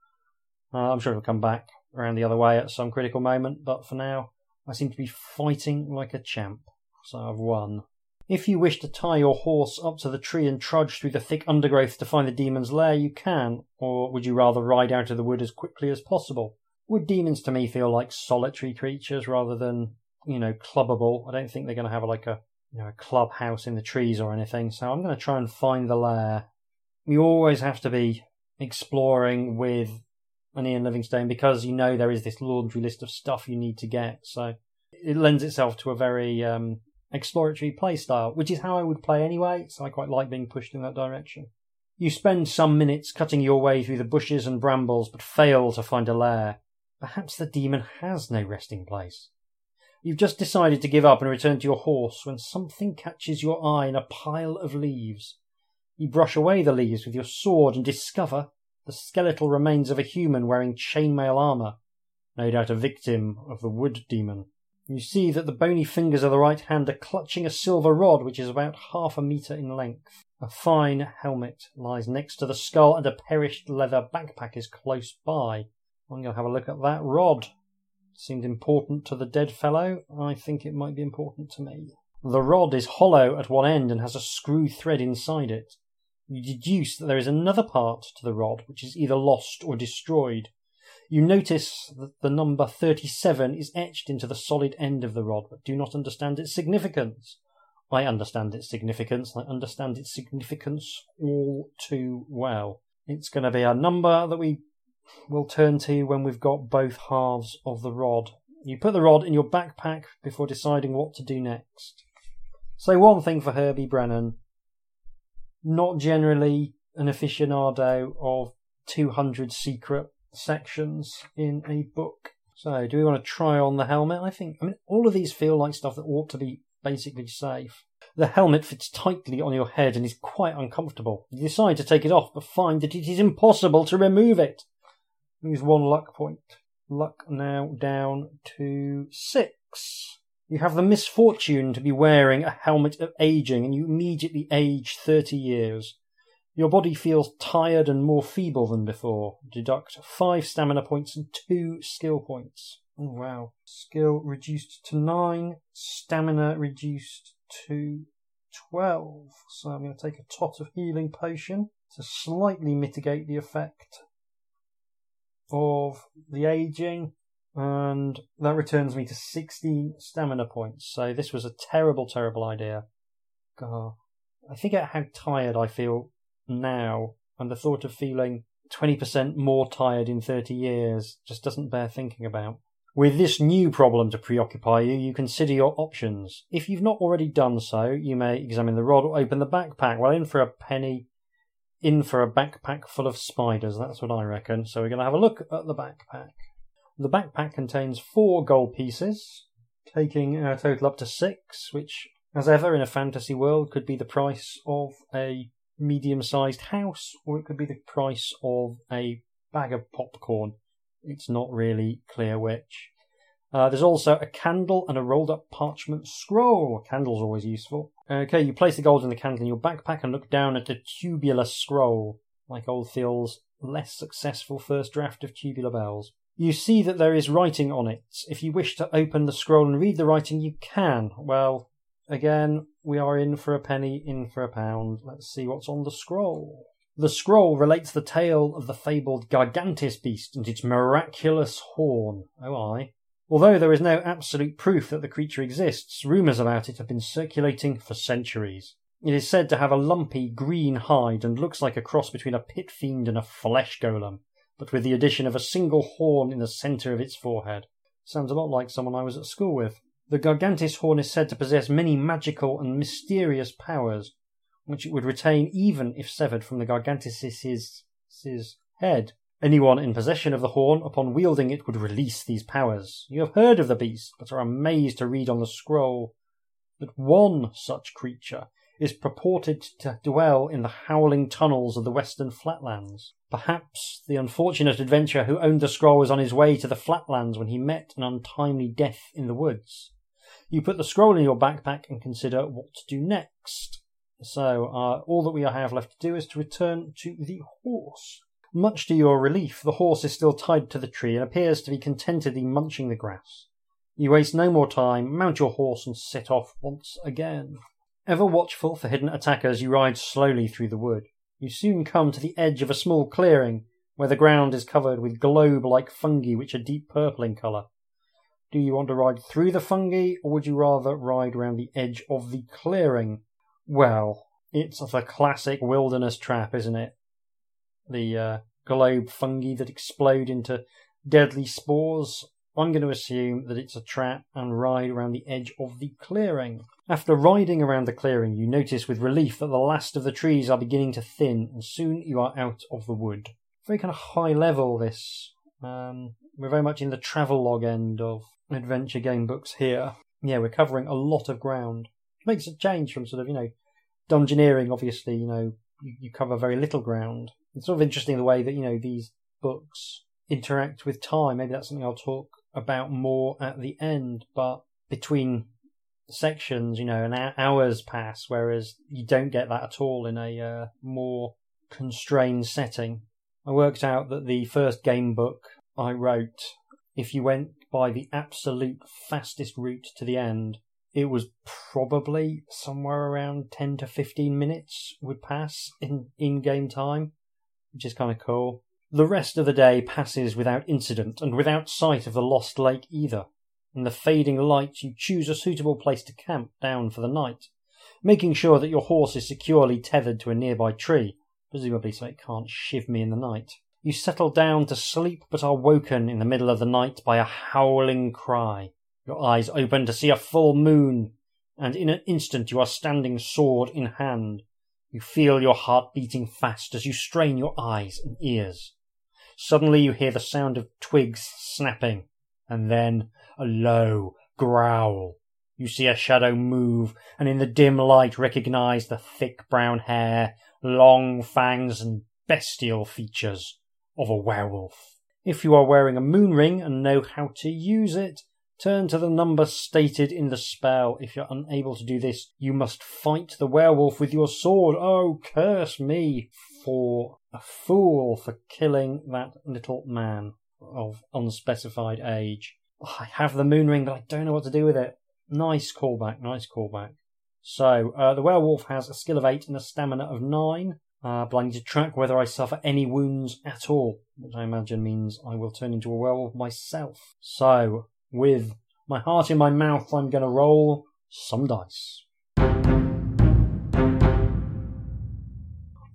I'm sure it'll come back around the other way at some critical moment, but for now, I seem to be fighting like a champ, so I've won. If you wish to tie your horse up to the tree and trudge through the thick undergrowth to find the demon's lair, you can, or would you rather ride out of the wood as quickly as possible? Wood demons to me feel like solitary creatures rather than, clubbable. I don't think they're going to have a clubhouse in the trees or anything, so I'm going to try and find the lair. You always have to be exploring with an Ian Livingstone because there is this laundry list of stuff you need to get, so it lends itself to a very exploratory playstyle, which is how I would play anyway, so I quite like being pushed in that direction. You spend some minutes cutting your way through the bushes and brambles, but fail to find a lair. Perhaps the demon has no resting place. You've just decided to give up and return to your horse when something catches your eye in a pile of leaves. You brush away the leaves with your sword and discover the skeletal remains of a human wearing chainmail armour, no doubt a victim of the wood demon. You see that the bony fingers of the right hand are clutching a silver rod which is about 1/2 metre in length. A fine helmet lies next to the skull and a perished leather backpack is close by. I'm going to have a look at that rod. Seemed important to the dead fellow. I think it might be important to me. The rod is hollow at one end and has a screw thread inside it. You deduce that there is another part to the rod which is either lost or destroyed. You notice that the number 37 is etched into the solid end of the rod, but do not understand its significance. I understand its significance, and I understand its significance all too well. It's going to be a number that we will turn to when we've got both halves of the rod. You put the rod in your backpack before deciding what to do next. So one thing for Herbie Brennan, not generally an aficionado of 200 secret sections in a book. So do we want to try on the helmet? I mean, all of these feel like stuff that ought to be basically safe. The helmet fits tightly on your head and is quite uncomfortable. You decide to take it off but find that it is impossible to remove it. Use one luck point. Luck now down to 6. You have the misfortune to be wearing a helmet of aging and you immediately age 30 years. Your body feels tired and more feeble than before. Deduct 5 stamina points and 2 skill points. Oh, wow. Skill reduced to 9. Stamina reduced to 12. So I'm going to take a tot of healing potion to slightly mitigate the effect of the aging. And that returns me to 16 stamina points. So this was a terrible, terrible idea. God. I think about how tired I feel now, and the thought of feeling 20% more tired in 30 years just doesn't bear thinking about. With this new problem to preoccupy you, you consider your options. If you've not already done so, you may examine the rod or open the backpack. Well, in for a penny, in for a backpack full of spiders, that's what I reckon. So we're going to have a look at the backpack. The backpack contains 4 gold pieces, taking a total up to 6, which, as ever in a fantasy world, could be the price of a medium-sized house, or it could be the price of a bag of popcorn. It's not really clear which. There's also a candle and a rolled-up parchment scroll. A candle's always useful. Okay, you place the gold in the candle in your backpack and look down at a tubular scroll, like old Phil's less successful first draft of Tubular Bells. You see that there is writing on it. If you wish to open the scroll and read the writing, you can. Well, again, we are in for a penny, in for a pound. Let's see what's on the scroll. The scroll relates the tale of the fabled Gigantis beast and its miraculous horn. Oh, aye. Although there is no absolute proof that the creature exists, rumours about it have been circulating for centuries. It is said to have a lumpy green hide and looks like a cross between a pit fiend and a flesh golem, but with the addition of a single horn in the centre of its forehead. Sounds a lot like someone I was at school with. The Gigantis horn is said to possess many magical and mysterious powers, which it would retain even if severed from the Gigantis' head. Anyone in possession of the horn, upon wielding it, would release these powers. You have heard of the beast, but are amazed to read on the scroll that one such creature is purported to dwell in the howling tunnels of the western flatlands. Perhaps the unfortunate adventurer who owned the scroll was on his way to the flatlands when he met an untimely death in the woods. You put the scroll in your backpack and consider what to do next. So, all that we have left to do is to return to the horse. Much to your relief, the horse is still tied to the tree and appears to be contentedly munching the grass. You waste no more time, mount your horse and set off once again. Ever watchful for hidden attackers, you ride slowly through the wood. You soon come to the edge of a small clearing, where the ground is covered with globe-like fungi which are deep purple in colour. Do you want to ride through the fungi, or would you rather ride round the edge of the clearing? Well, it's the classic wilderness trap, isn't it? The globe fungi that explode into deadly spores. I'm going to assume that it's a trap and ride around the edge of the clearing. After riding around the clearing, you notice with relief that the last of the trees are beginning to thin, and soon you are out of the wood. Very kind of high level, this. We're very much in the travelogue end of adventure game books here. Yeah, we're covering a lot of ground. It makes a change from sort of, you know, dungeoneering, obviously, you know, you cover very little ground. It's sort of interesting the way that, you know, these books interact with time. Maybe that's something I'll talk about more at the end, but between sections, you know, an hours pass, whereas you don't get that at all in a more constrained setting. I worked out that the first game book I wrote, if you went by the absolute fastest route to the end, it was probably somewhere around 10 to 15 minutes would pass in game time, which is kind of cool. The rest of the day passes without incident and without sight of the lost lake either. In the fading light, you choose a suitable place to camp down for the night, making sure that your horse is securely tethered to a nearby tree, presumably so it can't shiv me in the night. You settle down to sleep but are woken in the middle of the night by a howling cry. Your eyes open to see a full moon, and in an instant you are standing sword in hand. You feel your heart beating fast as you strain your eyes and ears. Suddenly you hear the sound of twigs snapping, and then a low growl. You see a shadow move, and in the dim light recognise the thick brown hair, long fangs and bestial features of a werewolf. If you are wearing a moon ring and know how to use it, turn to the number stated in the spell. If you're unable to do this, you must fight the werewolf with your sword. Oh, curse me for a fool for killing that little man of unspecified age. Oh, I have the moon ring, but I don't know what to do with it. Nice callback, nice callback. So, the werewolf has a skill of 8 and a stamina of 9, but I need to track whether I suffer any wounds at all, which I imagine means I will turn into a werewolf myself. So, with my heart in my mouth, I'm going to roll some dice.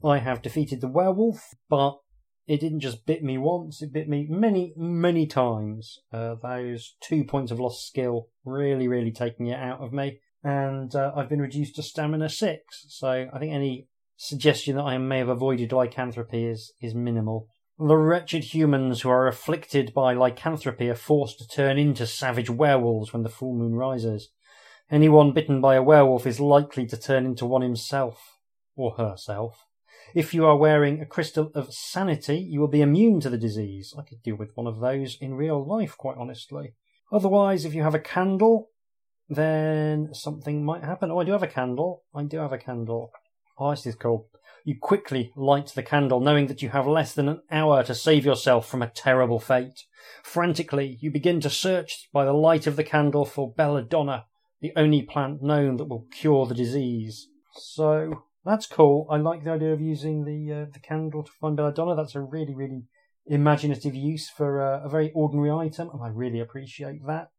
I have defeated the werewolf, but it didn't just bit me once, it bit me many, many times. Those 2 points of lost skill really, really taking it out of me. And I've been reduced to stamina 6, so I think any suggestion that I may have avoided lycanthropy is minimal. The wretched humans who are afflicted by lycanthropy are forced to turn into savage werewolves when the full moon rises. Anyone bitten by a werewolf is likely to turn into one himself, or herself. If you are wearing a crystal of sanity, you will be immune to the disease. I could deal with one of those in real life, quite honestly. Otherwise, if you have a candle, then something might happen. Oh, I do have a candle. I do have a candle. Oh, this is cool. You quickly light the candle, knowing that you have less than an hour to save yourself from a terrible fate. Frantically, you begin to search by the light of the candle for Belladonna, the only plant known that will cure the disease. So, that's cool. I like the idea of using the candle to find Belladonna. That's a really, really imaginative use for a very ordinary item, and I really appreciate that.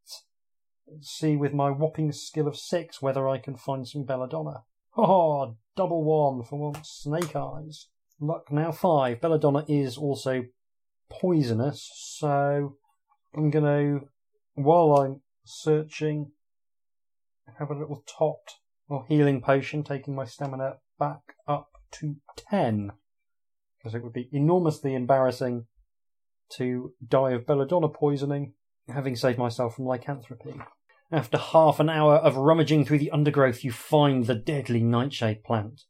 Let's see with my whopping skill of 6 whether I can find some Belladonna. Oh, double one for one snake eyes. Luck now 5. Belladonna is also poisonous, so I'm going to, while I'm searching, have a little tot or healing potion, taking my stamina back up to 10. Because it would be enormously embarrassing to die of Belladonna poisoning, having saved myself from lycanthropy. After half an hour of rummaging through the undergrowth, you find the deadly nightshade plant,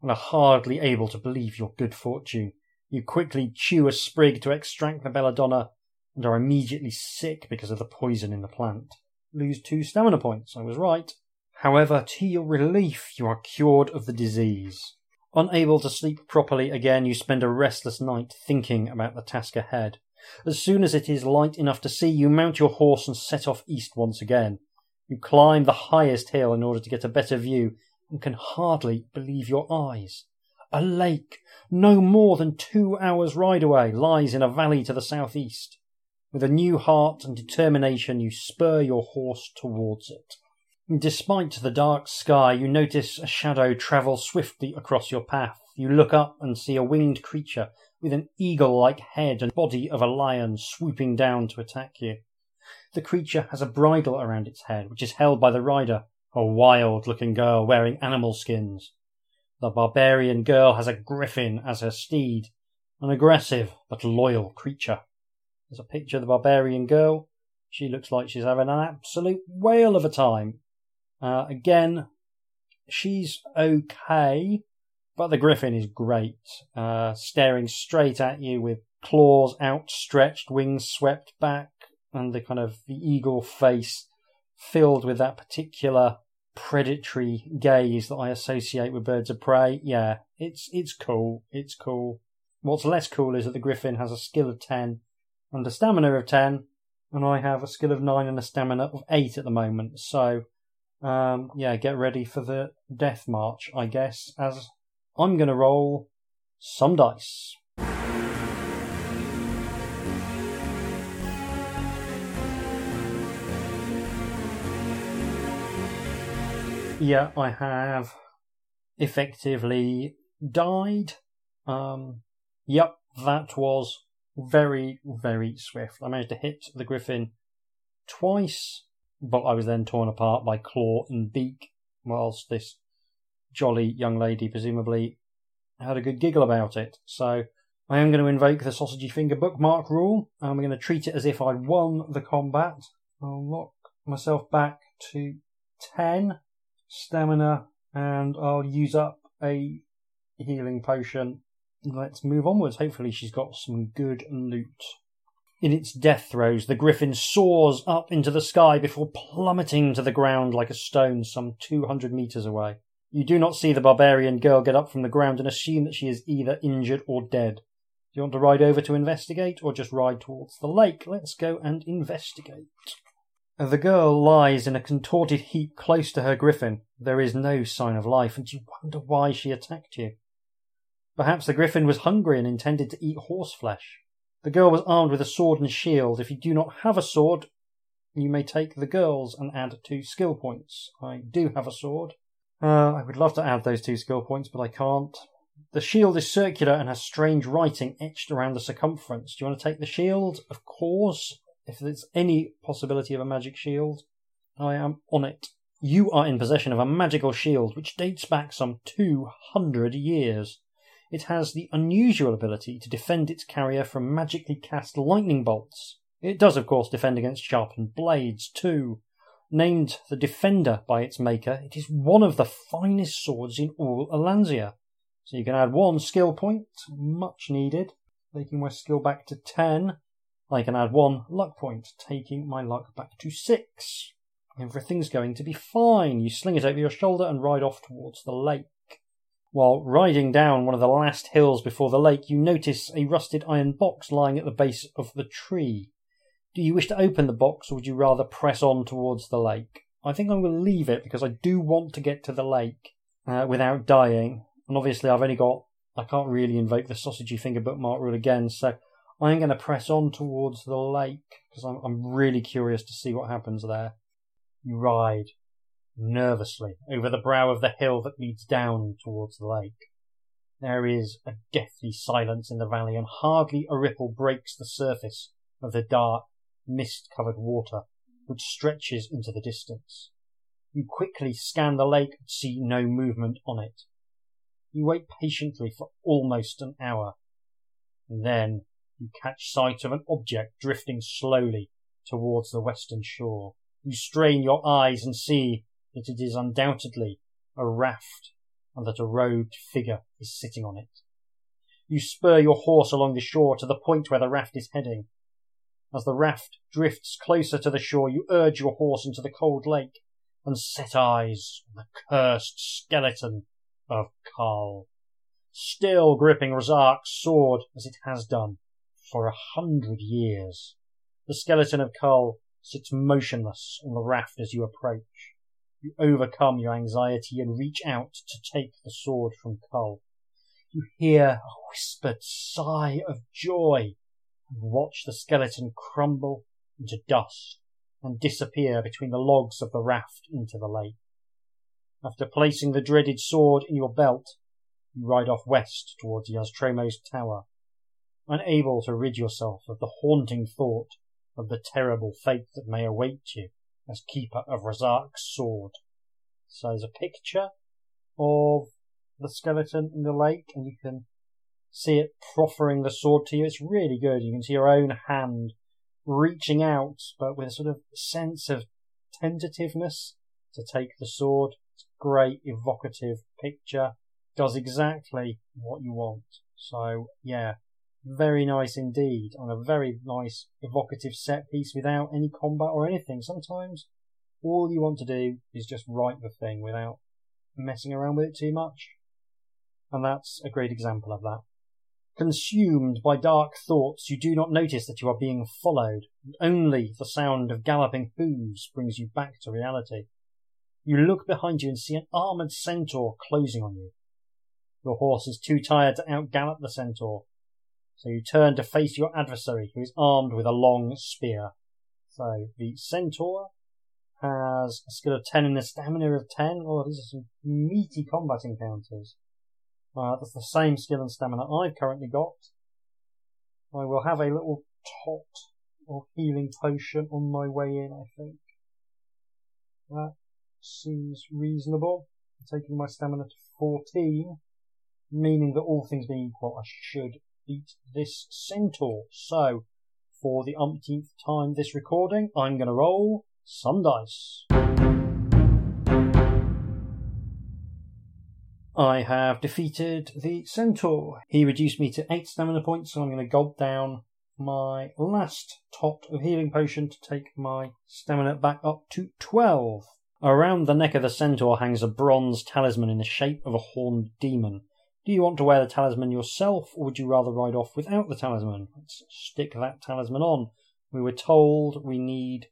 and are hardly able to believe your good fortune. You quickly chew a sprig to extract the Belladonna, and are immediately sick because of the poison in the plant. Lose 2 stamina points, I was right. However, to your relief, you are cured of the disease. Unable to sleep properly again, you spend a restless night thinking about the task ahead. As soon as it is light enough to see, you mount your horse and set off east once again. You climb the highest hill in order to get a better view, and can hardly believe your eyes. A lake, no more than 2 hours' ride away, lies in a valley to the southeast. With a new heart and determination, you spur your horse towards it. Despite the dark sky, you notice a shadow travel swiftly across your path. You look up and see a winged creature with an eagle-like head and body of a lion swooping down to attack you. The creature has a bridle around its head, which is held by the rider, a wild-looking girl wearing animal skins. The barbarian girl has a griffin as her steed, an aggressive but loyal creature. There's a picture of the barbarian girl. She looks like she's having an absolute whale of a time. Again, she's okay, but the griffin is great, staring straight at you with claws outstretched, wings swept back, and the kind of the eagle face filled with that particular predatory gaze that I associate with birds of prey. Yeah, it's cool. It's cool. What's less cool is that the griffin has a skill of 10 and a stamina of 10, and I have a skill of 9 and a stamina of 8 at the moment. So, yeah, get ready for the death march, I guess, as I'm going to roll some dice. Yeah, I have effectively died. Yep, that was very, very swift. I managed to hit the griffin twice, but I was then torn apart by claw and beak, whilst this jolly young lady presumably had a good giggle about it. So I am going to invoke the sausagey finger bookmark rule, and I'm going to treat it as if I won the combat. I'll lock myself back to 10 stamina, and I'll use up a healing potion. Let's move onwards. Hopefully she's got some good loot. In its death throes, the griffin soars up into the sky before plummeting to the ground like a stone some 200 metres away. You do not see the barbarian girl get up from the ground and assume that she is either injured or dead. Do you want to ride over to investigate or just ride towards the lake? Let's go and investigate. The girl lies in a contorted heap close to her griffin. There is no sign of life, and you wonder why she attacked you. Perhaps the griffin was hungry and intended to eat horseflesh. The girl was armed with a sword and shield. If you do not have a sword, you may take the girl's and add 2 skill points. I do have a sword. I would love to add those 2 skill points, but I can't. The shield is circular and has strange writing etched around the circumference. Do you want to take the shield? Of course. If there's any possibility of a magic shield, I am on it. You are in possession of a magical shield, which dates back some 200 years. It has the unusual ability to defend its carrier from magically cast lightning bolts. It does, of course, defend against sharpened blades, too. Named the Defender by its maker, it is one of the finest swords in all Alansia. So you can add 1 skill point, much needed, taking my skill back to 10. I can add 1 luck point, taking my luck back to 6. Everything's going to be fine. You sling it over your shoulder and ride off towards the lake. While riding down one of the last hills before the lake, you notice a rusted iron box lying at the base of the tree. Do you wish to open the box, or would you rather press on towards the lake? I think I will leave it, because I do want to get to the lake without dying. And obviously I can't really invoke the sausagey finger bookmark rule again, so I'm going to press on towards the lake, because I'm really curious to see what happens there. You ride nervously over the brow of the hill that leads down towards the lake. There is a deathly silence in the valley, and hardly a ripple breaks the surface of the dark, mist-covered water, which stretches into the distance. You quickly scan the lake and see no movement on it. You wait patiently for almost an hour, and then you catch sight of an object drifting slowly towards the western shore. You strain your eyes and see that it is undoubtedly a raft, and that a robed figure is sitting on it. You spur your horse along the shore to the point where the raft is heading. As the raft drifts closer to the shore, you urge your horse into the cold lake and set eyes on the cursed skeleton of Carl, still gripping Razaak's sword as it has done for 100 years. The skeleton of Carl sits motionless on the raft as you approach. You overcome your anxiety and reach out to take the sword from Cull. You hear a whispered sigh of joy and watch the skeleton crumble into dust and disappear between the logs of the raft into the lake. After placing the dreaded sword in your belt, you ride off west towards Yaztromo's tower, unable to rid yourself of the haunting thought of the terrible fate that may await you as keeper of Razaak's sword. So there's a picture of the skeleton in the lake, and you can see it proffering the sword to you. It's really good. You can see your own hand reaching out, but with a sort of sense of tentativeness to take the sword. It's a great evocative picture. Does exactly what you want. So, yeah, very nice indeed, on a very nice evocative set piece without any combat or anything. Sometimes all you want to do is just write the thing without messing around with it too much. And that's a great example of that. Consumed by dark thoughts, you do not notice that you are being followed. Only the sound of galloping hooves brings you back to reality. You look behind you and see an armoured centaur closing on you. Your horse is too tired to outgallop the centaur, so you turn to face your adversary, who is armed with a long spear. So the centaur has a skill of 10 and a stamina of 10. Oh, these are some meaty combat encounters. That's the same skill and stamina I've currently got. I will have a little tot or healing potion on my way in, I think. That seems reasonable. I'm taking my stamina to 14, meaning that all things being equal, I should beat this centaur. So, for the umpteenth time this recording, I'm going to roll some dice. I have defeated the centaur. He reduced me to 8 stamina points, so I'm going to gulp down my last tot of healing potion to take my stamina back up to 12. Around the neck of the centaur hangs a bronze talisman in the shape of a horned demon. Do you want to wear the talisman yourself, or would you rather ride off without the talisman? Let's stick that talisman on. We were told we need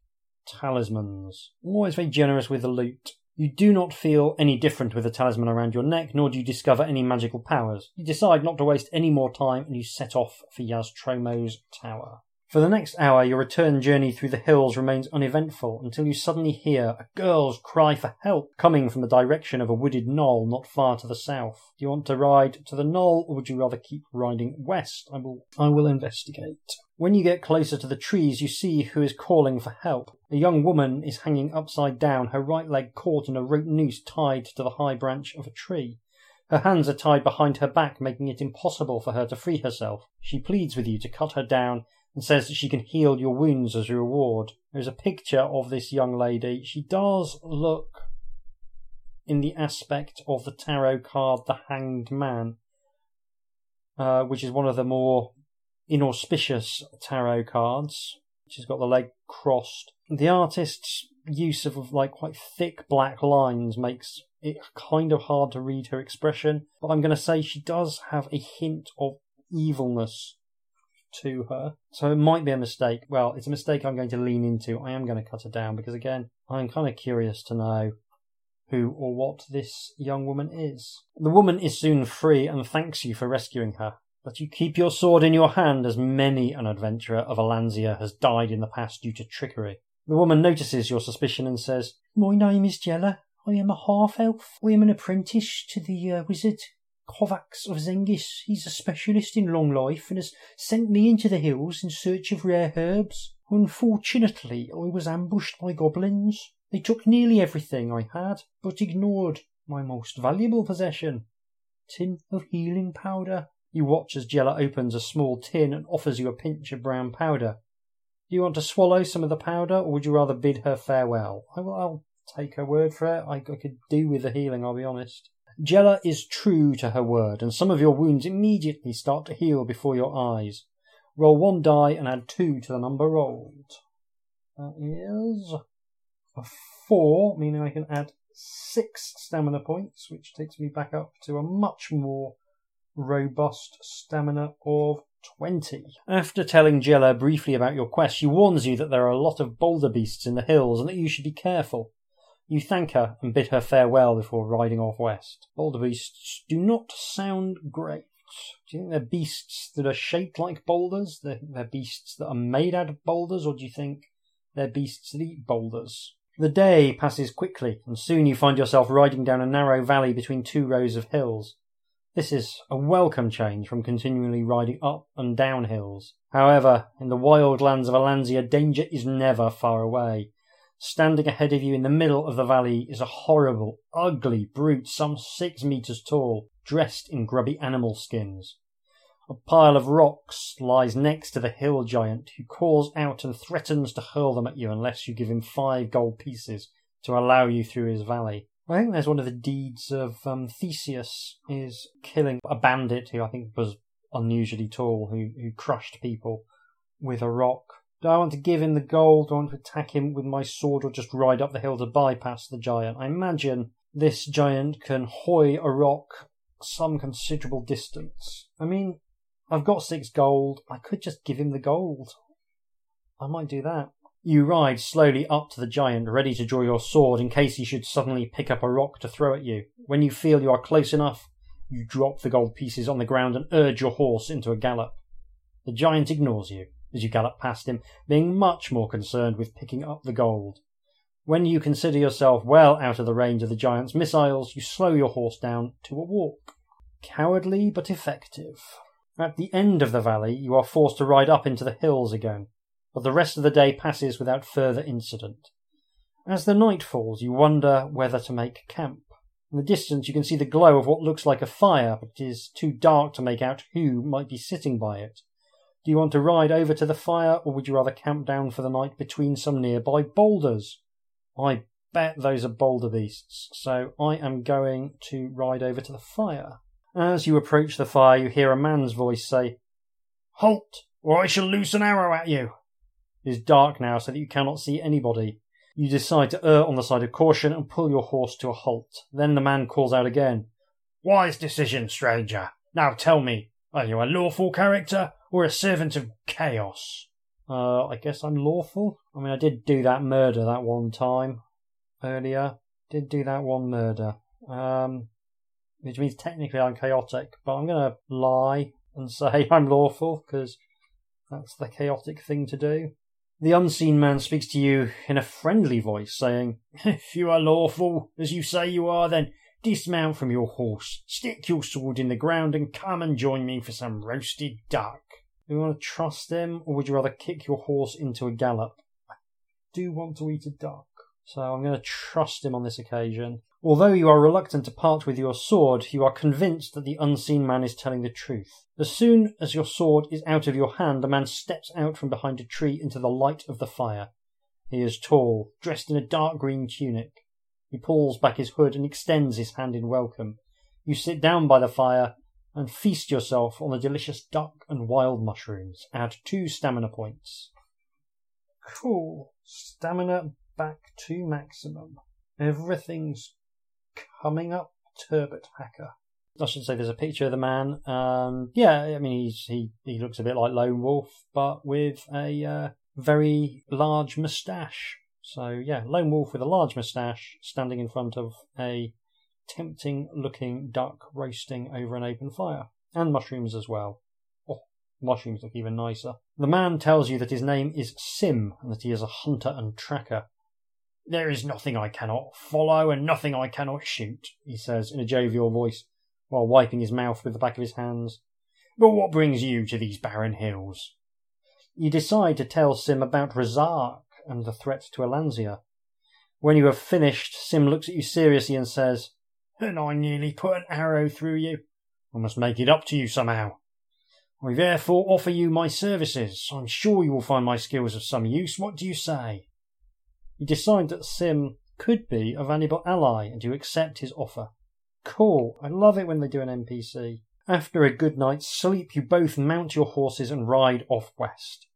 talismans. I'm always very generous with the loot. You do not feel any different with the talisman around your neck, nor do you discover any magical powers. You decide not to waste any more time, and you set off for Yaztromo's tower. For the next hour, your return journey through the hills remains uneventful until you suddenly hear a girl's cry for help coming from the direction of a wooded knoll not far to the south. Do you want to ride to the knoll, or would you rather keep riding west? I will investigate. When you get closer to the trees, you see who is calling for help. A young woman is hanging upside down, her right leg caught in a rope noose tied to the high branch of a tree. Her hands are tied behind her back, making it impossible for her to free herself. She pleads with you to cut her down and says that she can heal your wounds as a reward. There's a picture of this young lady. She does look in the aspect of the tarot card The Hanged Man, which is one of the more inauspicious tarot cards. She's got the leg crossed. The artist's use of quite thick black lines makes it kind of hard to read her expression, but I'm going to say she does have a hint of evilness to her, so it might be a mistake. Well, it's a mistake I'm going to lean into. I am going to cut her down because, again, I'm kind of curious to know who or what this young woman is. The woman is soon free and thanks you for rescuing her, but you keep your sword in your hand, as many an adventurer of Alansia has died in the past due to trickery. The woman notices your suspicion and says, "My name is Jella. I am a half-elf. I am an apprentice to the wizard Kovacs of Zengis. He's a specialist in long life and has sent me into the hills in search of rare herbs. Unfortunately, I was ambushed by goblins. They took nearly everything I had, but ignored my most valuable possession, a tin of healing powder." You watch as Jella opens a small tin and offers you a pinch of brown powder. Do you want to swallow some of the powder, or would you rather bid her farewell? I'll take her word for it. I could do with the healing, I'll be honest. Jella is true to her word, and some of your wounds immediately start to heal before your eyes. Roll 1 die and add 2 to the number rolled. That is a 4, meaning I can add 6 stamina points, which takes me back up to a much more robust stamina of 20. After telling Jella briefly about your quest, she warns you that there are a lot of boulder beasts in the hills and that you should be careful. You thank her and bid her farewell before riding off west. Boulder beasts do not sound great. Do you think they're beasts that are shaped like boulders? They're beasts that are made out of boulders? Or do you think they're beasts that eat boulders? The day passes quickly, and soon you find yourself riding down a narrow valley between 2 rows of hills. This is a welcome change from continually riding up and down hills. However, in the wild lands of Alansia, danger is never far away. Standing ahead of you in the middle of the valley is a horrible, ugly brute some 6 meters tall, dressed in grubby animal skins. A pile of rocks lies next to the hill giant, who calls out and threatens to hurl them at you unless you give him 5 gold pieces to allow you through his valley. I think there's one of the deeds of Theseus is killing a bandit who I think was unusually tall, who crushed people with a rock. Do I want to give him the gold? Do I want to attack him with my sword or just ride up the hill to bypass the giant? I imagine this giant can hoy a rock some considerable distance. I mean, I've got 6 gold. I could just give him the gold. I might do that. You ride slowly up to the giant, ready to draw your sword in case he should suddenly pick up a rock to throw at you. When you feel you are close enough, you drop the gold pieces on the ground and urge your horse into a gallop. The giant ignores you as you gallop past him, being much more concerned with picking up the gold. When you consider yourself well out of the range of the giant's missiles, you slow your horse down to a walk. Cowardly but effective. At the end of the valley, you are forced to ride up into the hills again, but the rest of the day passes without further incident. As the night falls, you wonder whether to make camp. In the distance you can see the glow of what looks like a fire, but it is too dark to make out who might be sitting by it. Do you want to ride over to the fire, or would you rather camp down for the night between some nearby boulders? I bet those are boulder beasts, so I am going to ride over to the fire. As you approach the fire, you hear a man's voice say, "Halt, or I shall loose an arrow at you!" It is dark now, so that you cannot see anybody. You decide to err on the side of caution and pull your horse to a halt. Then the man calls out again, "Wise decision, stranger. Now tell me, are you a lawful character or a servant of chaos?" I guess I'm lawful. I mean, I did do that murder that one time earlier. Which means technically I'm chaotic, but I'm going to lie and say I'm lawful, because that's the chaotic thing to do. The unseen man speaks to you in a friendly voice, saying, "If you are lawful, as you say you are, then dismount from your horse, stick your sword in the ground, and come and join me for some roasted duck." Do you want to trust him, or would you rather kick your horse into a gallop? I do want to eat a duck, so I'm going to trust him on this occasion. Although you are reluctant to part with your sword, you are convinced that the unseen man is telling the truth. As soon as your sword is out of your hand, a man steps out from behind a tree into the light of the fire. He is tall, dressed in a dark green tunic. He pulls back his hood and extends his hand in welcome. You sit down by the fire and feast yourself on the delicious duck and wild mushrooms. Add 2 stamina points. Cool. Stamina back to maximum. Everything's coming up, Turbot Hacker. I should say there's a picture of the man. Yeah, I mean, he looks a bit like Lone Wolf, but with a very large moustache. So, yeah, Lone Wolf with a large moustache standing in front of a tempting-looking duck roasting over an open fire. And mushrooms as well. Oh, mushrooms look even nicer. The man tells you that his name is Sim and that he is a hunter and tracker. "There is nothing I cannot follow and nothing I cannot shoot," he says in a jovial voice, while wiping his mouth with the back of his hands. "But what brings you to these barren hills?" You decide to tell Sim about Razaak and the threat to Alansia. When you have finished, Sim looks at you seriously and says, "And I nearly put an arrow through you. I must make it up to you somehow. I therefore offer you my services. I'm sure you will find my skills of some use. What do you say?" You decide that Sim could be a valuable ally, and you accept his offer. Cool. I love it when they do an NPC. After a good night's sleep, you both mount your horses and ride off west.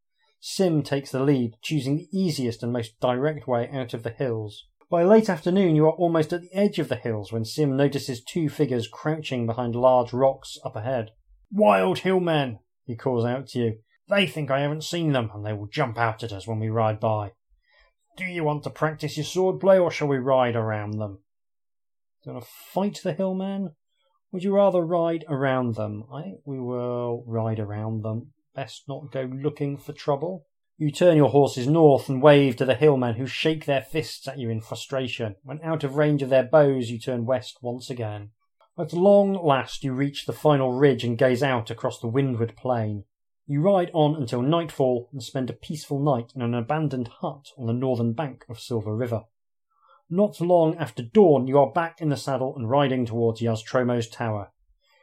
Sim takes the lead, choosing the easiest and most direct way out of the hills. By late afternoon, you are almost at the edge of the hills when Sim notices 2 figures crouching behind large rocks up ahead. "Wild hillmen," he calls out to you. "They think I haven't seen them, and they will jump out at us when we ride by. Do you want to practice your swordplay, or shall we ride around them?" Do you want to fight the hillmen? Would you rather ride around them? I think we will ride around them. Best not go looking for trouble. You turn your horses north and wave to the hillmen, who shake their fists at you in frustration. When out of range of their bows, you turn west once again. At long last, you reach the final ridge and gaze out across the windward plain. You ride on until nightfall and spend a peaceful night in an abandoned hut on the northern bank of Silver River. Not long after dawn, you are back in the saddle and riding towards Yaztromo's tower.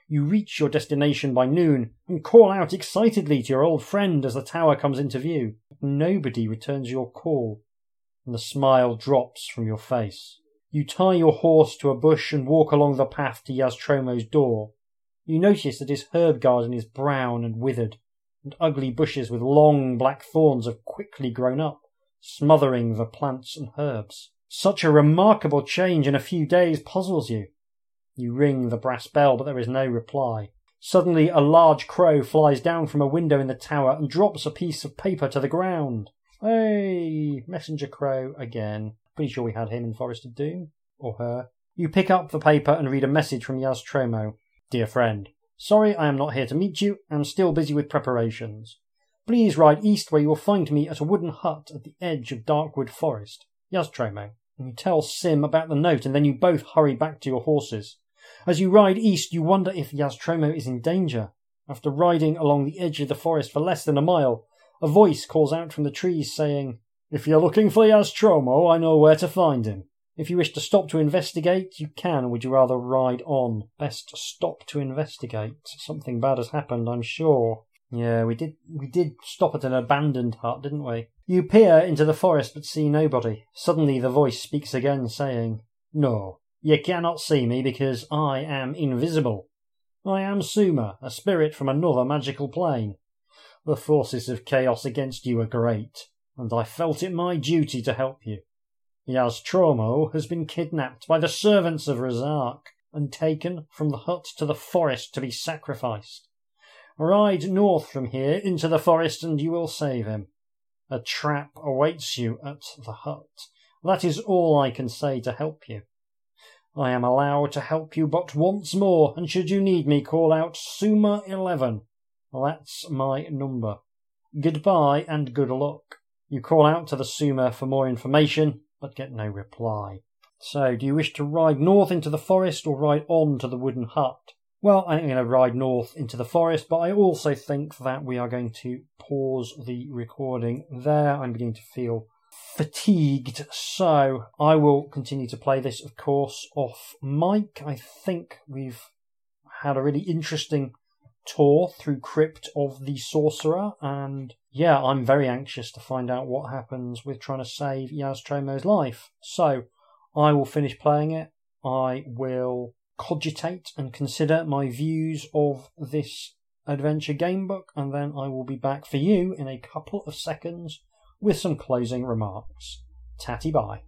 You reach your destination by noon and call out excitedly to your old friend as the tower comes into view. Nobody returns your call, and the smile drops from your face. You tie your horse to a bush and walk along the path to Yaztromo's door. You notice that his herb garden is brown and withered, and ugly bushes with long black thorns have quickly grown up, smothering the plants and herbs. Such a remarkable change in a few days puzzles you. You ring the brass bell, but there is no reply. Suddenly a large crow flies down from a window in the tower and drops a piece of paper to the ground. Hey, messenger crow again. Pretty sure we had him in Forest of Doom. Or her. You pick up the paper and read a message from Yaztromo. Dear friend, sorry I am not here to meet you. I am still busy with preparations. Please ride east where you will find me at a wooden hut at the edge of Darkwood Forest. Yaztromo. You tell Sim about the note, and then you both hurry back to your horses. As you ride east, you wonder if Yaztromo is in danger. After riding along the edge of the forest for less than a mile, a voice calls out from the trees saying, "If you're looking for Yaztromo, I know where to find him. If you wish to stop to investigate, you can. Would you rather ride on?" Best stop to investigate. Something bad has happened, I'm sure. Yeah, we did stop at an abandoned hut, didn't we? You peer into the forest but see nobody. Suddenly the voice speaks again, saying, "No, you cannot see me because I am invisible. I am Sumer, a spirit from another magical plane. The forces of chaos against you are great, and I felt it my duty to help you. Yaztromo has been kidnapped by the servants of Razaak and taken from the hut to the forest to be sacrificed. Ride north from here into the forest and you will save him. A trap awaits you at the hut. That is all I can say to help you. I am allowed to help you but once more, and should you need me, call out Sumer 11. That's my number. Goodbye and good luck." You call out to the Sumer for more information, but get no reply. So, do you wish to ride north into the forest or ride on to the wooden hut? Well, I'm going to ride north into the forest, but I also think that we are going to pause the recording there. I'm beginning to feel fatigued, so I will continue to play this, of course, off mic. I think we've had a really interesting tour through Crypt of the Sorcerer, and yeah, I'm very anxious to find out what happens with trying to save Yaztromo's life. So I will finish playing it. I will cogitate and consider my views of this adventure game book, and then I will be back for you in a couple of seconds with some closing remarks. Tatty bye.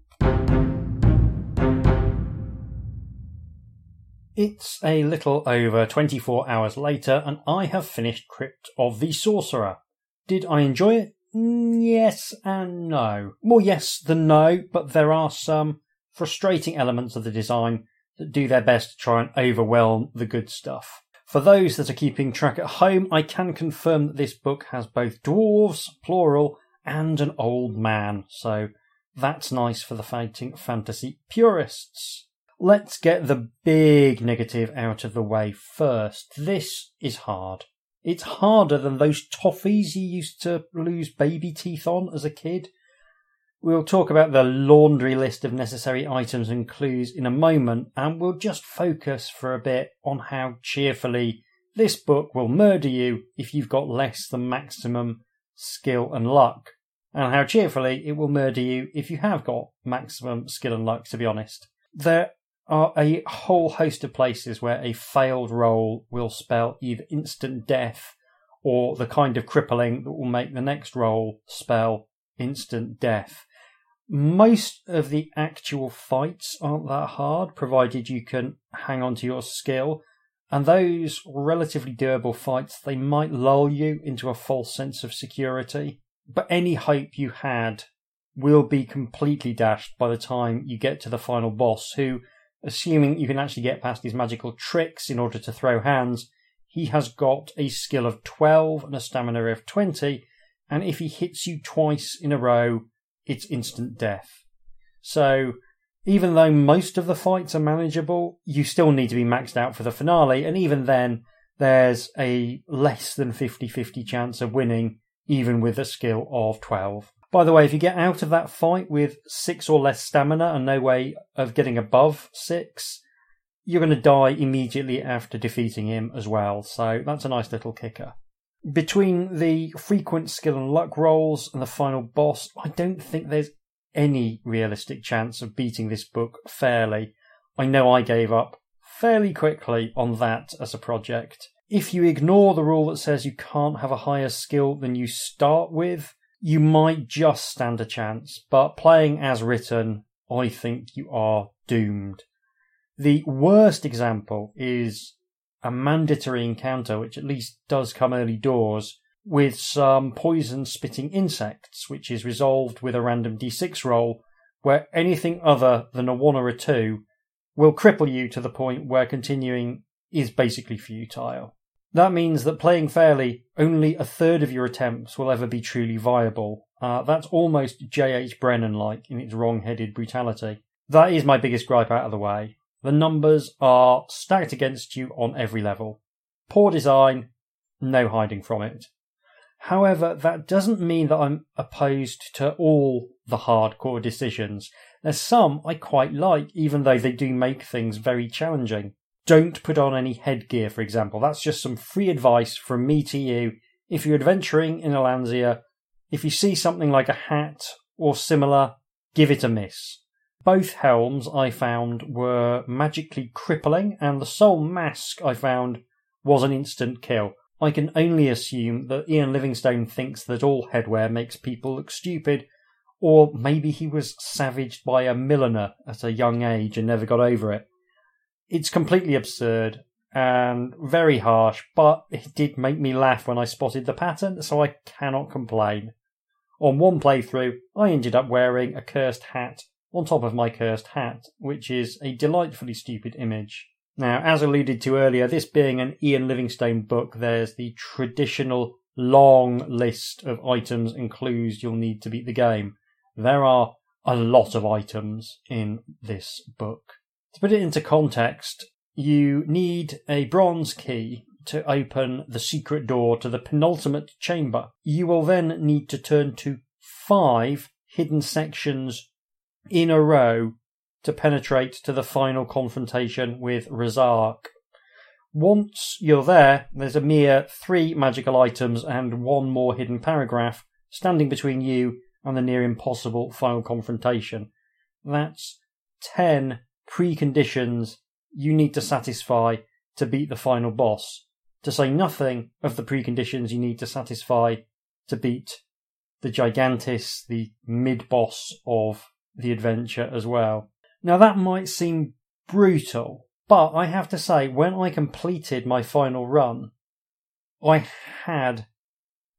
It's a little over 24 hours later and I have finished Crypt of the Sorcerer. Did I enjoy it? Yes and no. More yes than no, but there are some frustrating elements of the design that do their best to try and overwhelm the good stuff. For those that are keeping track at home, I can confirm that this book has both dwarves, plural, and an old man, so that's nice for the Fighting Fantasy purists. Let's get the big negative out of the way first. This is hard. It's harder than those toffees you used to lose baby teeth on as a kid. We'll talk about the laundry list of necessary items and clues in a moment, and we'll just focus for a bit on how cheerfully this book will murder you if you've got less than maximum skill and luck, and how cheerfully it will murder you if you have got maximum skill and luck, to be honest. There are a whole host of places where a failed roll will spell either instant death or the kind of crippling that will make the next roll spell instant death. Most of the actual fights aren't that hard, provided you can hang on to your skill, and those relatively doable fights, they might lull you into a false sense of security, but any hope you had will be completely dashed by the time you get to the final boss, who, assuming you can actually get past his magical tricks in order to throw hands, he has got a skill of 12 and a stamina of 20, and if he hits you twice in a row, it's instant death. So, even though most of the fights are manageable, you still need to be maxed out for the finale, and even then, there's a less than 50-50 chance of winning, even with a skill of 12. By the way, if you get out of that fight with 6 or less stamina and no way of getting above 6, you're going to die immediately after defeating him as well. So that's a nice little kicker. Between the frequent skill and luck rolls and the final boss, I don't think there's any realistic chance of beating this book fairly. I know I gave up fairly quickly on that as a project. If you ignore the rule that says you can't have a higher skill than you start with, you might just stand a chance, but playing as written, I think you are doomed. The worst example is a mandatory encounter, which at least does come early doors, with some poison-spitting insects, which is resolved with a random d6 roll, where anything other than a 1 or a 2 will cripple you to the point where continuing is basically futile. That means that playing fairly, only a third of your attempts will ever be truly viable. That's almost J.H. Brennan-like in its wrong-headed brutality. That is my biggest gripe out of the way. The numbers are stacked against you on every level. Poor design, no hiding from it. However, that doesn't mean that I'm opposed to all the hardcore decisions. There's some I quite like, even though they do make things very challenging. Don't put on any headgear, for example. That's just some free advice from me to you. If you're adventuring in Alansia, if you see something like a hat or similar, give it a miss. Both helms, I found, were magically crippling, and the sole mask, I found, was an instant kill. I can only assume that Ian Livingstone thinks that all headwear makes people look stupid, or maybe he was savaged by a milliner at a young age and never got over it. It's completely absurd and very harsh, but it did make me laugh when I spotted the pattern, so I cannot complain. On one playthrough, I ended up wearing a cursed hat on top of my cursed hat, which is a delightfully stupid image. Now, as alluded to earlier, this being an Ian Livingstone book, there's the traditional long list of items and clues you'll need to beat the game. There are a lot of items in this book. To put it into context, you need a bronze key to open the secret door to the penultimate chamber. You will then need to turn to 5 hidden sections in a row to penetrate to the final confrontation with Razaak. Once you're there, there's a mere 3 magical items and 1 more hidden paragraph standing between you and the near impossible final confrontation. That's 10 preconditions you need to satisfy to beat the final boss, to say nothing of the preconditions you need to satisfy to beat the Gigantis, the mid-boss of the adventure as well. Now that might seem brutal, but I have to say, when I completed my final run, I had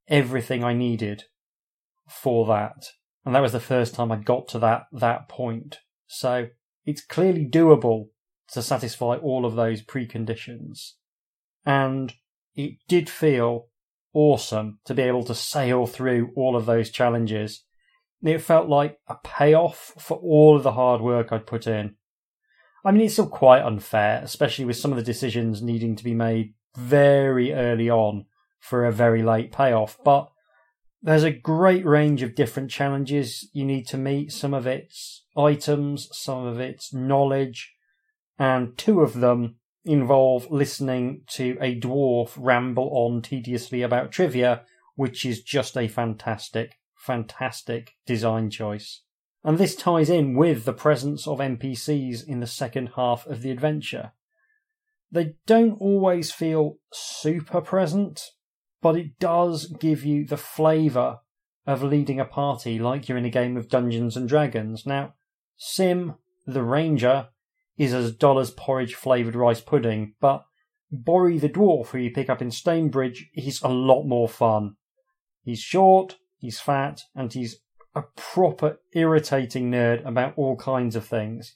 everything I needed for that. And that was the first time I got to that point. So it's clearly doable to satisfy all of those preconditions. And it did feel awesome to be able to sail through all of those challenges. It felt like a payoff for all of the hard work I'd put in. I mean, it's still quite unfair, especially with some of the decisions needing to be made very early on for a very late payoff. But there's a great range of different challenges you need to meet. Some of it's items, some of it's knowledge. And 2 of them involve listening to a dwarf ramble on tediously about trivia, which is just a fantastic design choice. And this ties in with the presence of NPCs in the second half of the adventure. They don't always feel super present, but it does give you the flavour of leading a party like you're in a game of Dungeons and Dragons. Now, Sim, the Ranger, is as dull as porridge flavoured rice pudding, but Borry the Dwarf, who you pick up in Stonebridge, he's a lot more fun. He's short, he's fat, and he's a proper irritating nerd about all kinds of things.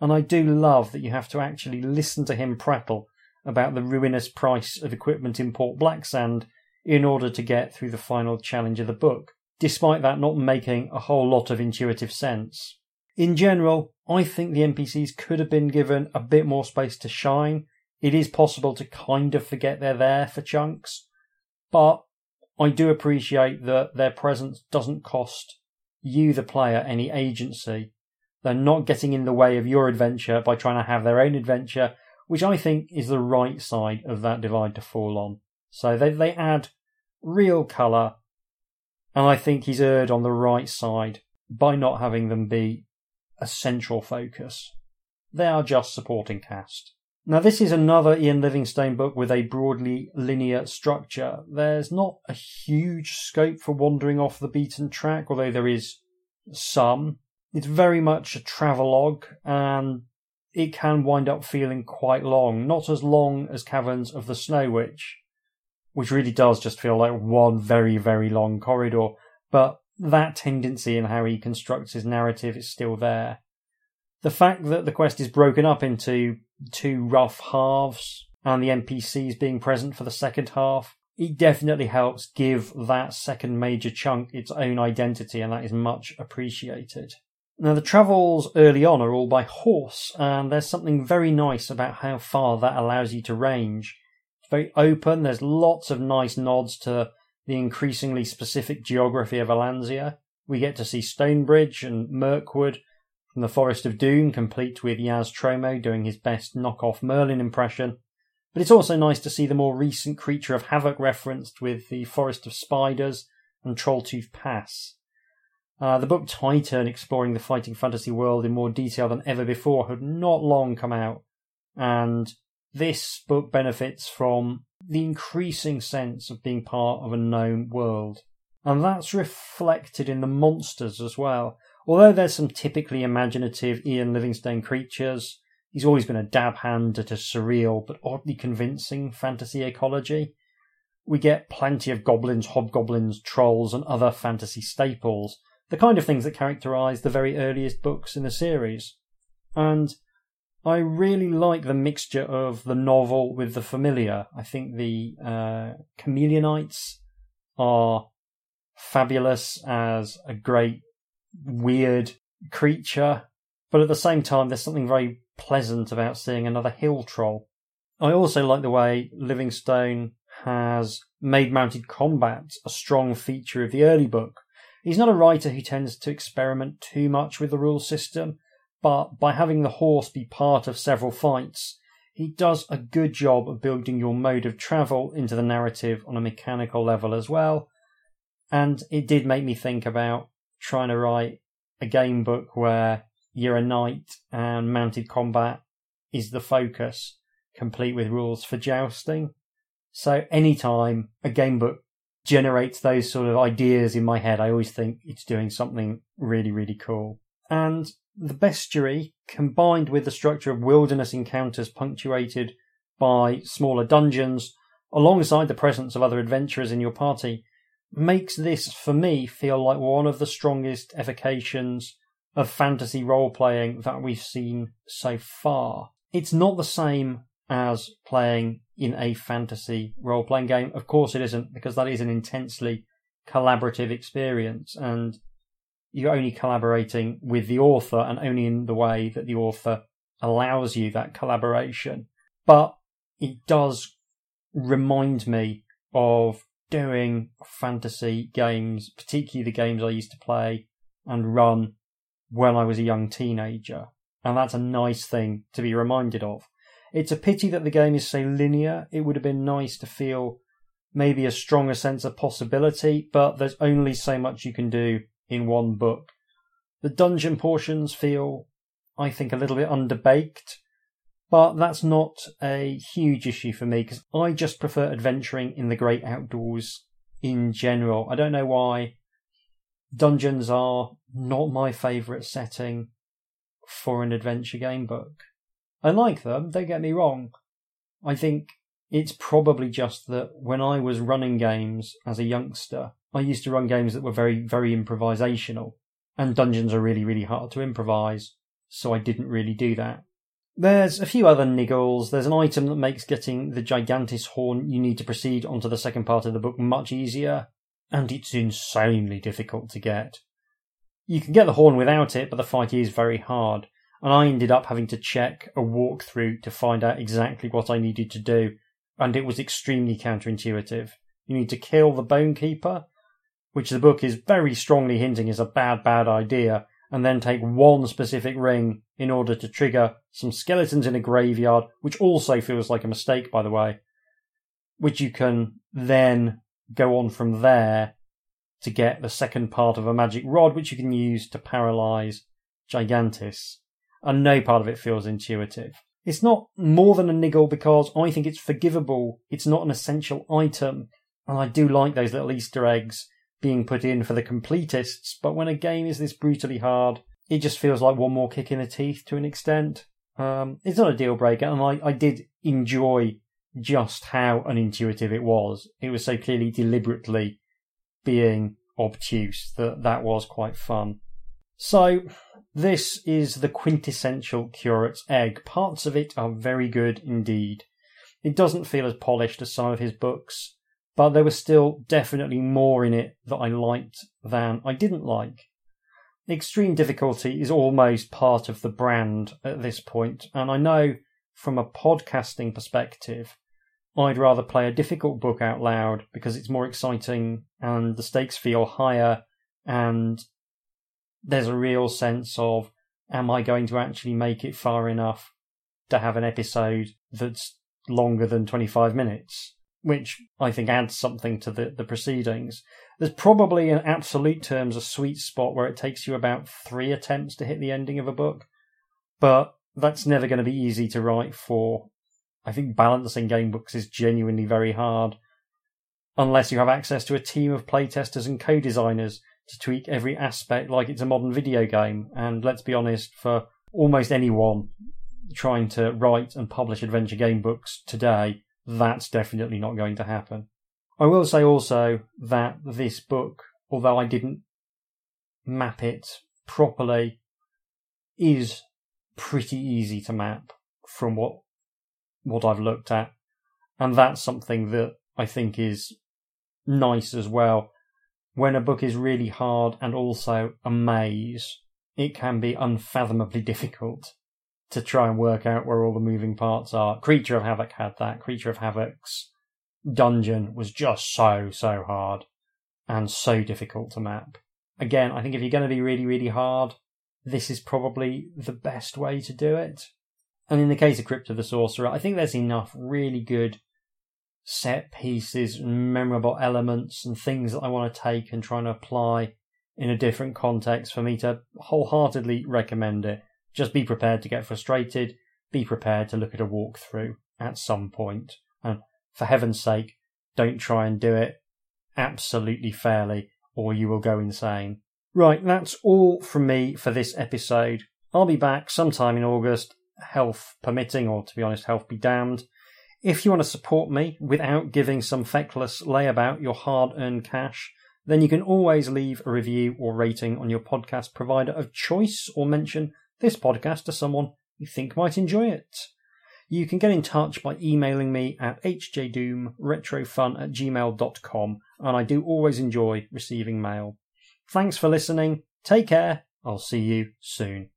And I do love that you have to actually listen to him prattle about the ruinous price of equipment in Port Blacksand in order to get through the final challenge of the book, despite that not making a whole lot of intuitive sense. In general, I think the NPCs could have been given a bit more space to shine it is possible to kind of forget they're there for chunks, but I do appreciate that their presence doesn't cost you, the player, any agency. They're not getting in the way of your adventure by trying to have their own adventure, which I think is the right side of that divide to fall on. So they add real colour, and I think he's erred on the right side by not having them be a central focus. They are just supporting cast. Now, this is another Ian Livingstone book with a broadly linear structure. There's not a huge scope for wandering off the beaten track, although there is some. It's very much a travelogue, and it can wind up feeling quite long. Not as long as Caverns of the Snow Witch, which really does just feel like one very, very long corridor. But that tendency in how he constructs his narrative is still there. The fact that the quest is broken up into two rough halves and the NPCs being present for the second half, it definitely helps give that second major chunk its own identity, and that is much appreciated. Now, the travels early on are all by horse, and there's something very nice about how far that allows you to range. It's very open. There's lots of nice nods to the increasingly specific geography of Alansia. We get to see Stonebridge and Mirkwood from the Forest of Doom, complete with Yaztromo doing his best knockoff Merlin impression. But it's also nice to see the more recent Creature of Havoc referenced with the Forest of Spiders and Trolltooth Pass. The book Titan, exploring the Fighting Fantasy world in more detail than ever before, had not long come out, and this book benefits from the increasing sense of being part of a known world. And that's reflected in the monsters as well. Although there's some typically imaginative Ian Livingstone creatures, he's always been a dab hand at a surreal but oddly convincing fantasy ecology. We get plenty of goblins, hobgoblins, trolls and other fantasy staples, the kind of things that characterise the very earliest books in the series. And I really like the mixture of the novel with the familiar. I think the chameleonites are fabulous as a great weird creature, but at the same time there's something very pleasant about seeing another hill troll. I also like the way Livingstone has made mounted combat a strong feature of the early book. He's not a writer who tends to experiment too much with the rule system, but by having the horse be part of several fights, he does a good job of building your mode of travel into the narrative on a mechanical level as well. And it did make me think about trying to write a game book where you're a knight and mounted combat is the focus, complete with rules for jousting. So anytime a game book generates those sort of ideas in my head, I always think it's doing something really, really cool. And the bestiary, combined with the structure of wilderness encounters punctuated by smaller dungeons, alongside the presence of other adventurers in your party, makes this, for me, feel like one of the strongest evocations of fantasy role-playing that we've seen so far. It's not the same as playing in a fantasy role-playing game. Of course it isn't, because that is an intensely collaborative experience, and you're only collaborating with the author and only in the way that the author allows you that collaboration. But it does remind me of doing fantasy games, particularly the games I used to play and run when I was a young teenager. And that's a nice thing to be reminded of. It's a pity that the game is so linear. It would have been nice to feel maybe a stronger sense of possibility, but there's only so much you can do in one book. The dungeon portions feel, I think, a little bit underbaked, but that's not a huge issue for me because I just prefer adventuring in the great outdoors in general. I don't know why. Dungeons are not my favourite setting for an adventure game book. I like them, don't get me wrong. I think it's probably just that when I was running games as a youngster, I used to run games that were very, very improvisational, and dungeons are really, really hard to improvise, so I didn't really do that. There's a few other niggles. There's an item that makes getting the Gigantis horn you need to proceed onto the second part of the book much easier, and it's insanely difficult to get. You can get the horn without it, but the fight is very hard. and I ended up having to check a walkthrough to find out exactly what I needed to do, and it was extremely counterintuitive. You need to kill the Bone Keeper, which the book is very strongly hinting is a bad idea, and then take one specific ring in order to trigger some skeletons in a graveyard, which also feels like a mistake, by the way, which you can then go on from there to get the second part of a magic rod, which you can use to paralyze Gigantis. And no part of it feels intuitive. It's not more than a niggle because I think it's forgivable. It's not an essential item. And I do like those little Easter eggs being put in for the completists. But when a game is this brutally hard, it just feels like one more kick in the teeth to an extent. It's not a deal breaker. And I did enjoy just how unintuitive it was. It was so clearly deliberately being obtuse that was quite fun. So this is the quintessential curate's egg. Parts of it are very good indeed. It doesn't feel as polished as some of his books, but there was still definitely more in it that I liked than I didn't like. Extreme difficulty is almost part of the brand at this point, and I know from a podcasting perspective, I'd rather play a difficult book out loud because it's more exciting and the stakes feel higher, and there's a real sense of, am I going to actually make it far enough to have an episode that's longer than 25 minutes? Which I think adds something to the proceedings. There's probably, in absolute terms, a sweet spot where it takes you about 3 attempts to hit the ending of a book, but that's never going to be easy to write for. I think balancing game books is genuinely very hard, unless you have access to a team of playtesters and co-designers to tweak every aspect like it's a modern video game. And let's be honest, for almost anyone trying to write and publish adventure game books today, that's definitely not going to happen. I will say also that this book, although I didn't map it properly, is pretty easy to map from what I've looked at, and that's something that I think is nice as well. When a book is really hard and also a maze, it can be unfathomably difficult to try and work out where all the moving parts are. Creature of Havoc had that. Creature of Havoc's dungeon was just so hard and so difficult to map. Again, I think if you're going to be really, really hard, this is probably the best way to do it. And in the case of Crypt of the Sorcerer, I think there's enough really good set pieces and memorable elements and things that I want to take and try and apply in a different context for me to wholeheartedly recommend it. Just be prepared to get frustrated. Be prepared to look at a walkthrough at some point. And for heaven's sake, don't try and do it absolutely fairly or you will go insane. Right, that's all from me for this episode. I'll be back sometime in August, health permitting, or to be honest, health be damned. If you want to support me without giving some feckless layabout your hard-earned cash, then you can always leave a review or rating on your podcast provider of choice or mention this podcast to someone you think might enjoy it. You can get in touch by emailing me at hjdoomretrofun@gmail.com, and I do always enjoy receiving mail. Thanks for listening. Take care. I'll see you soon.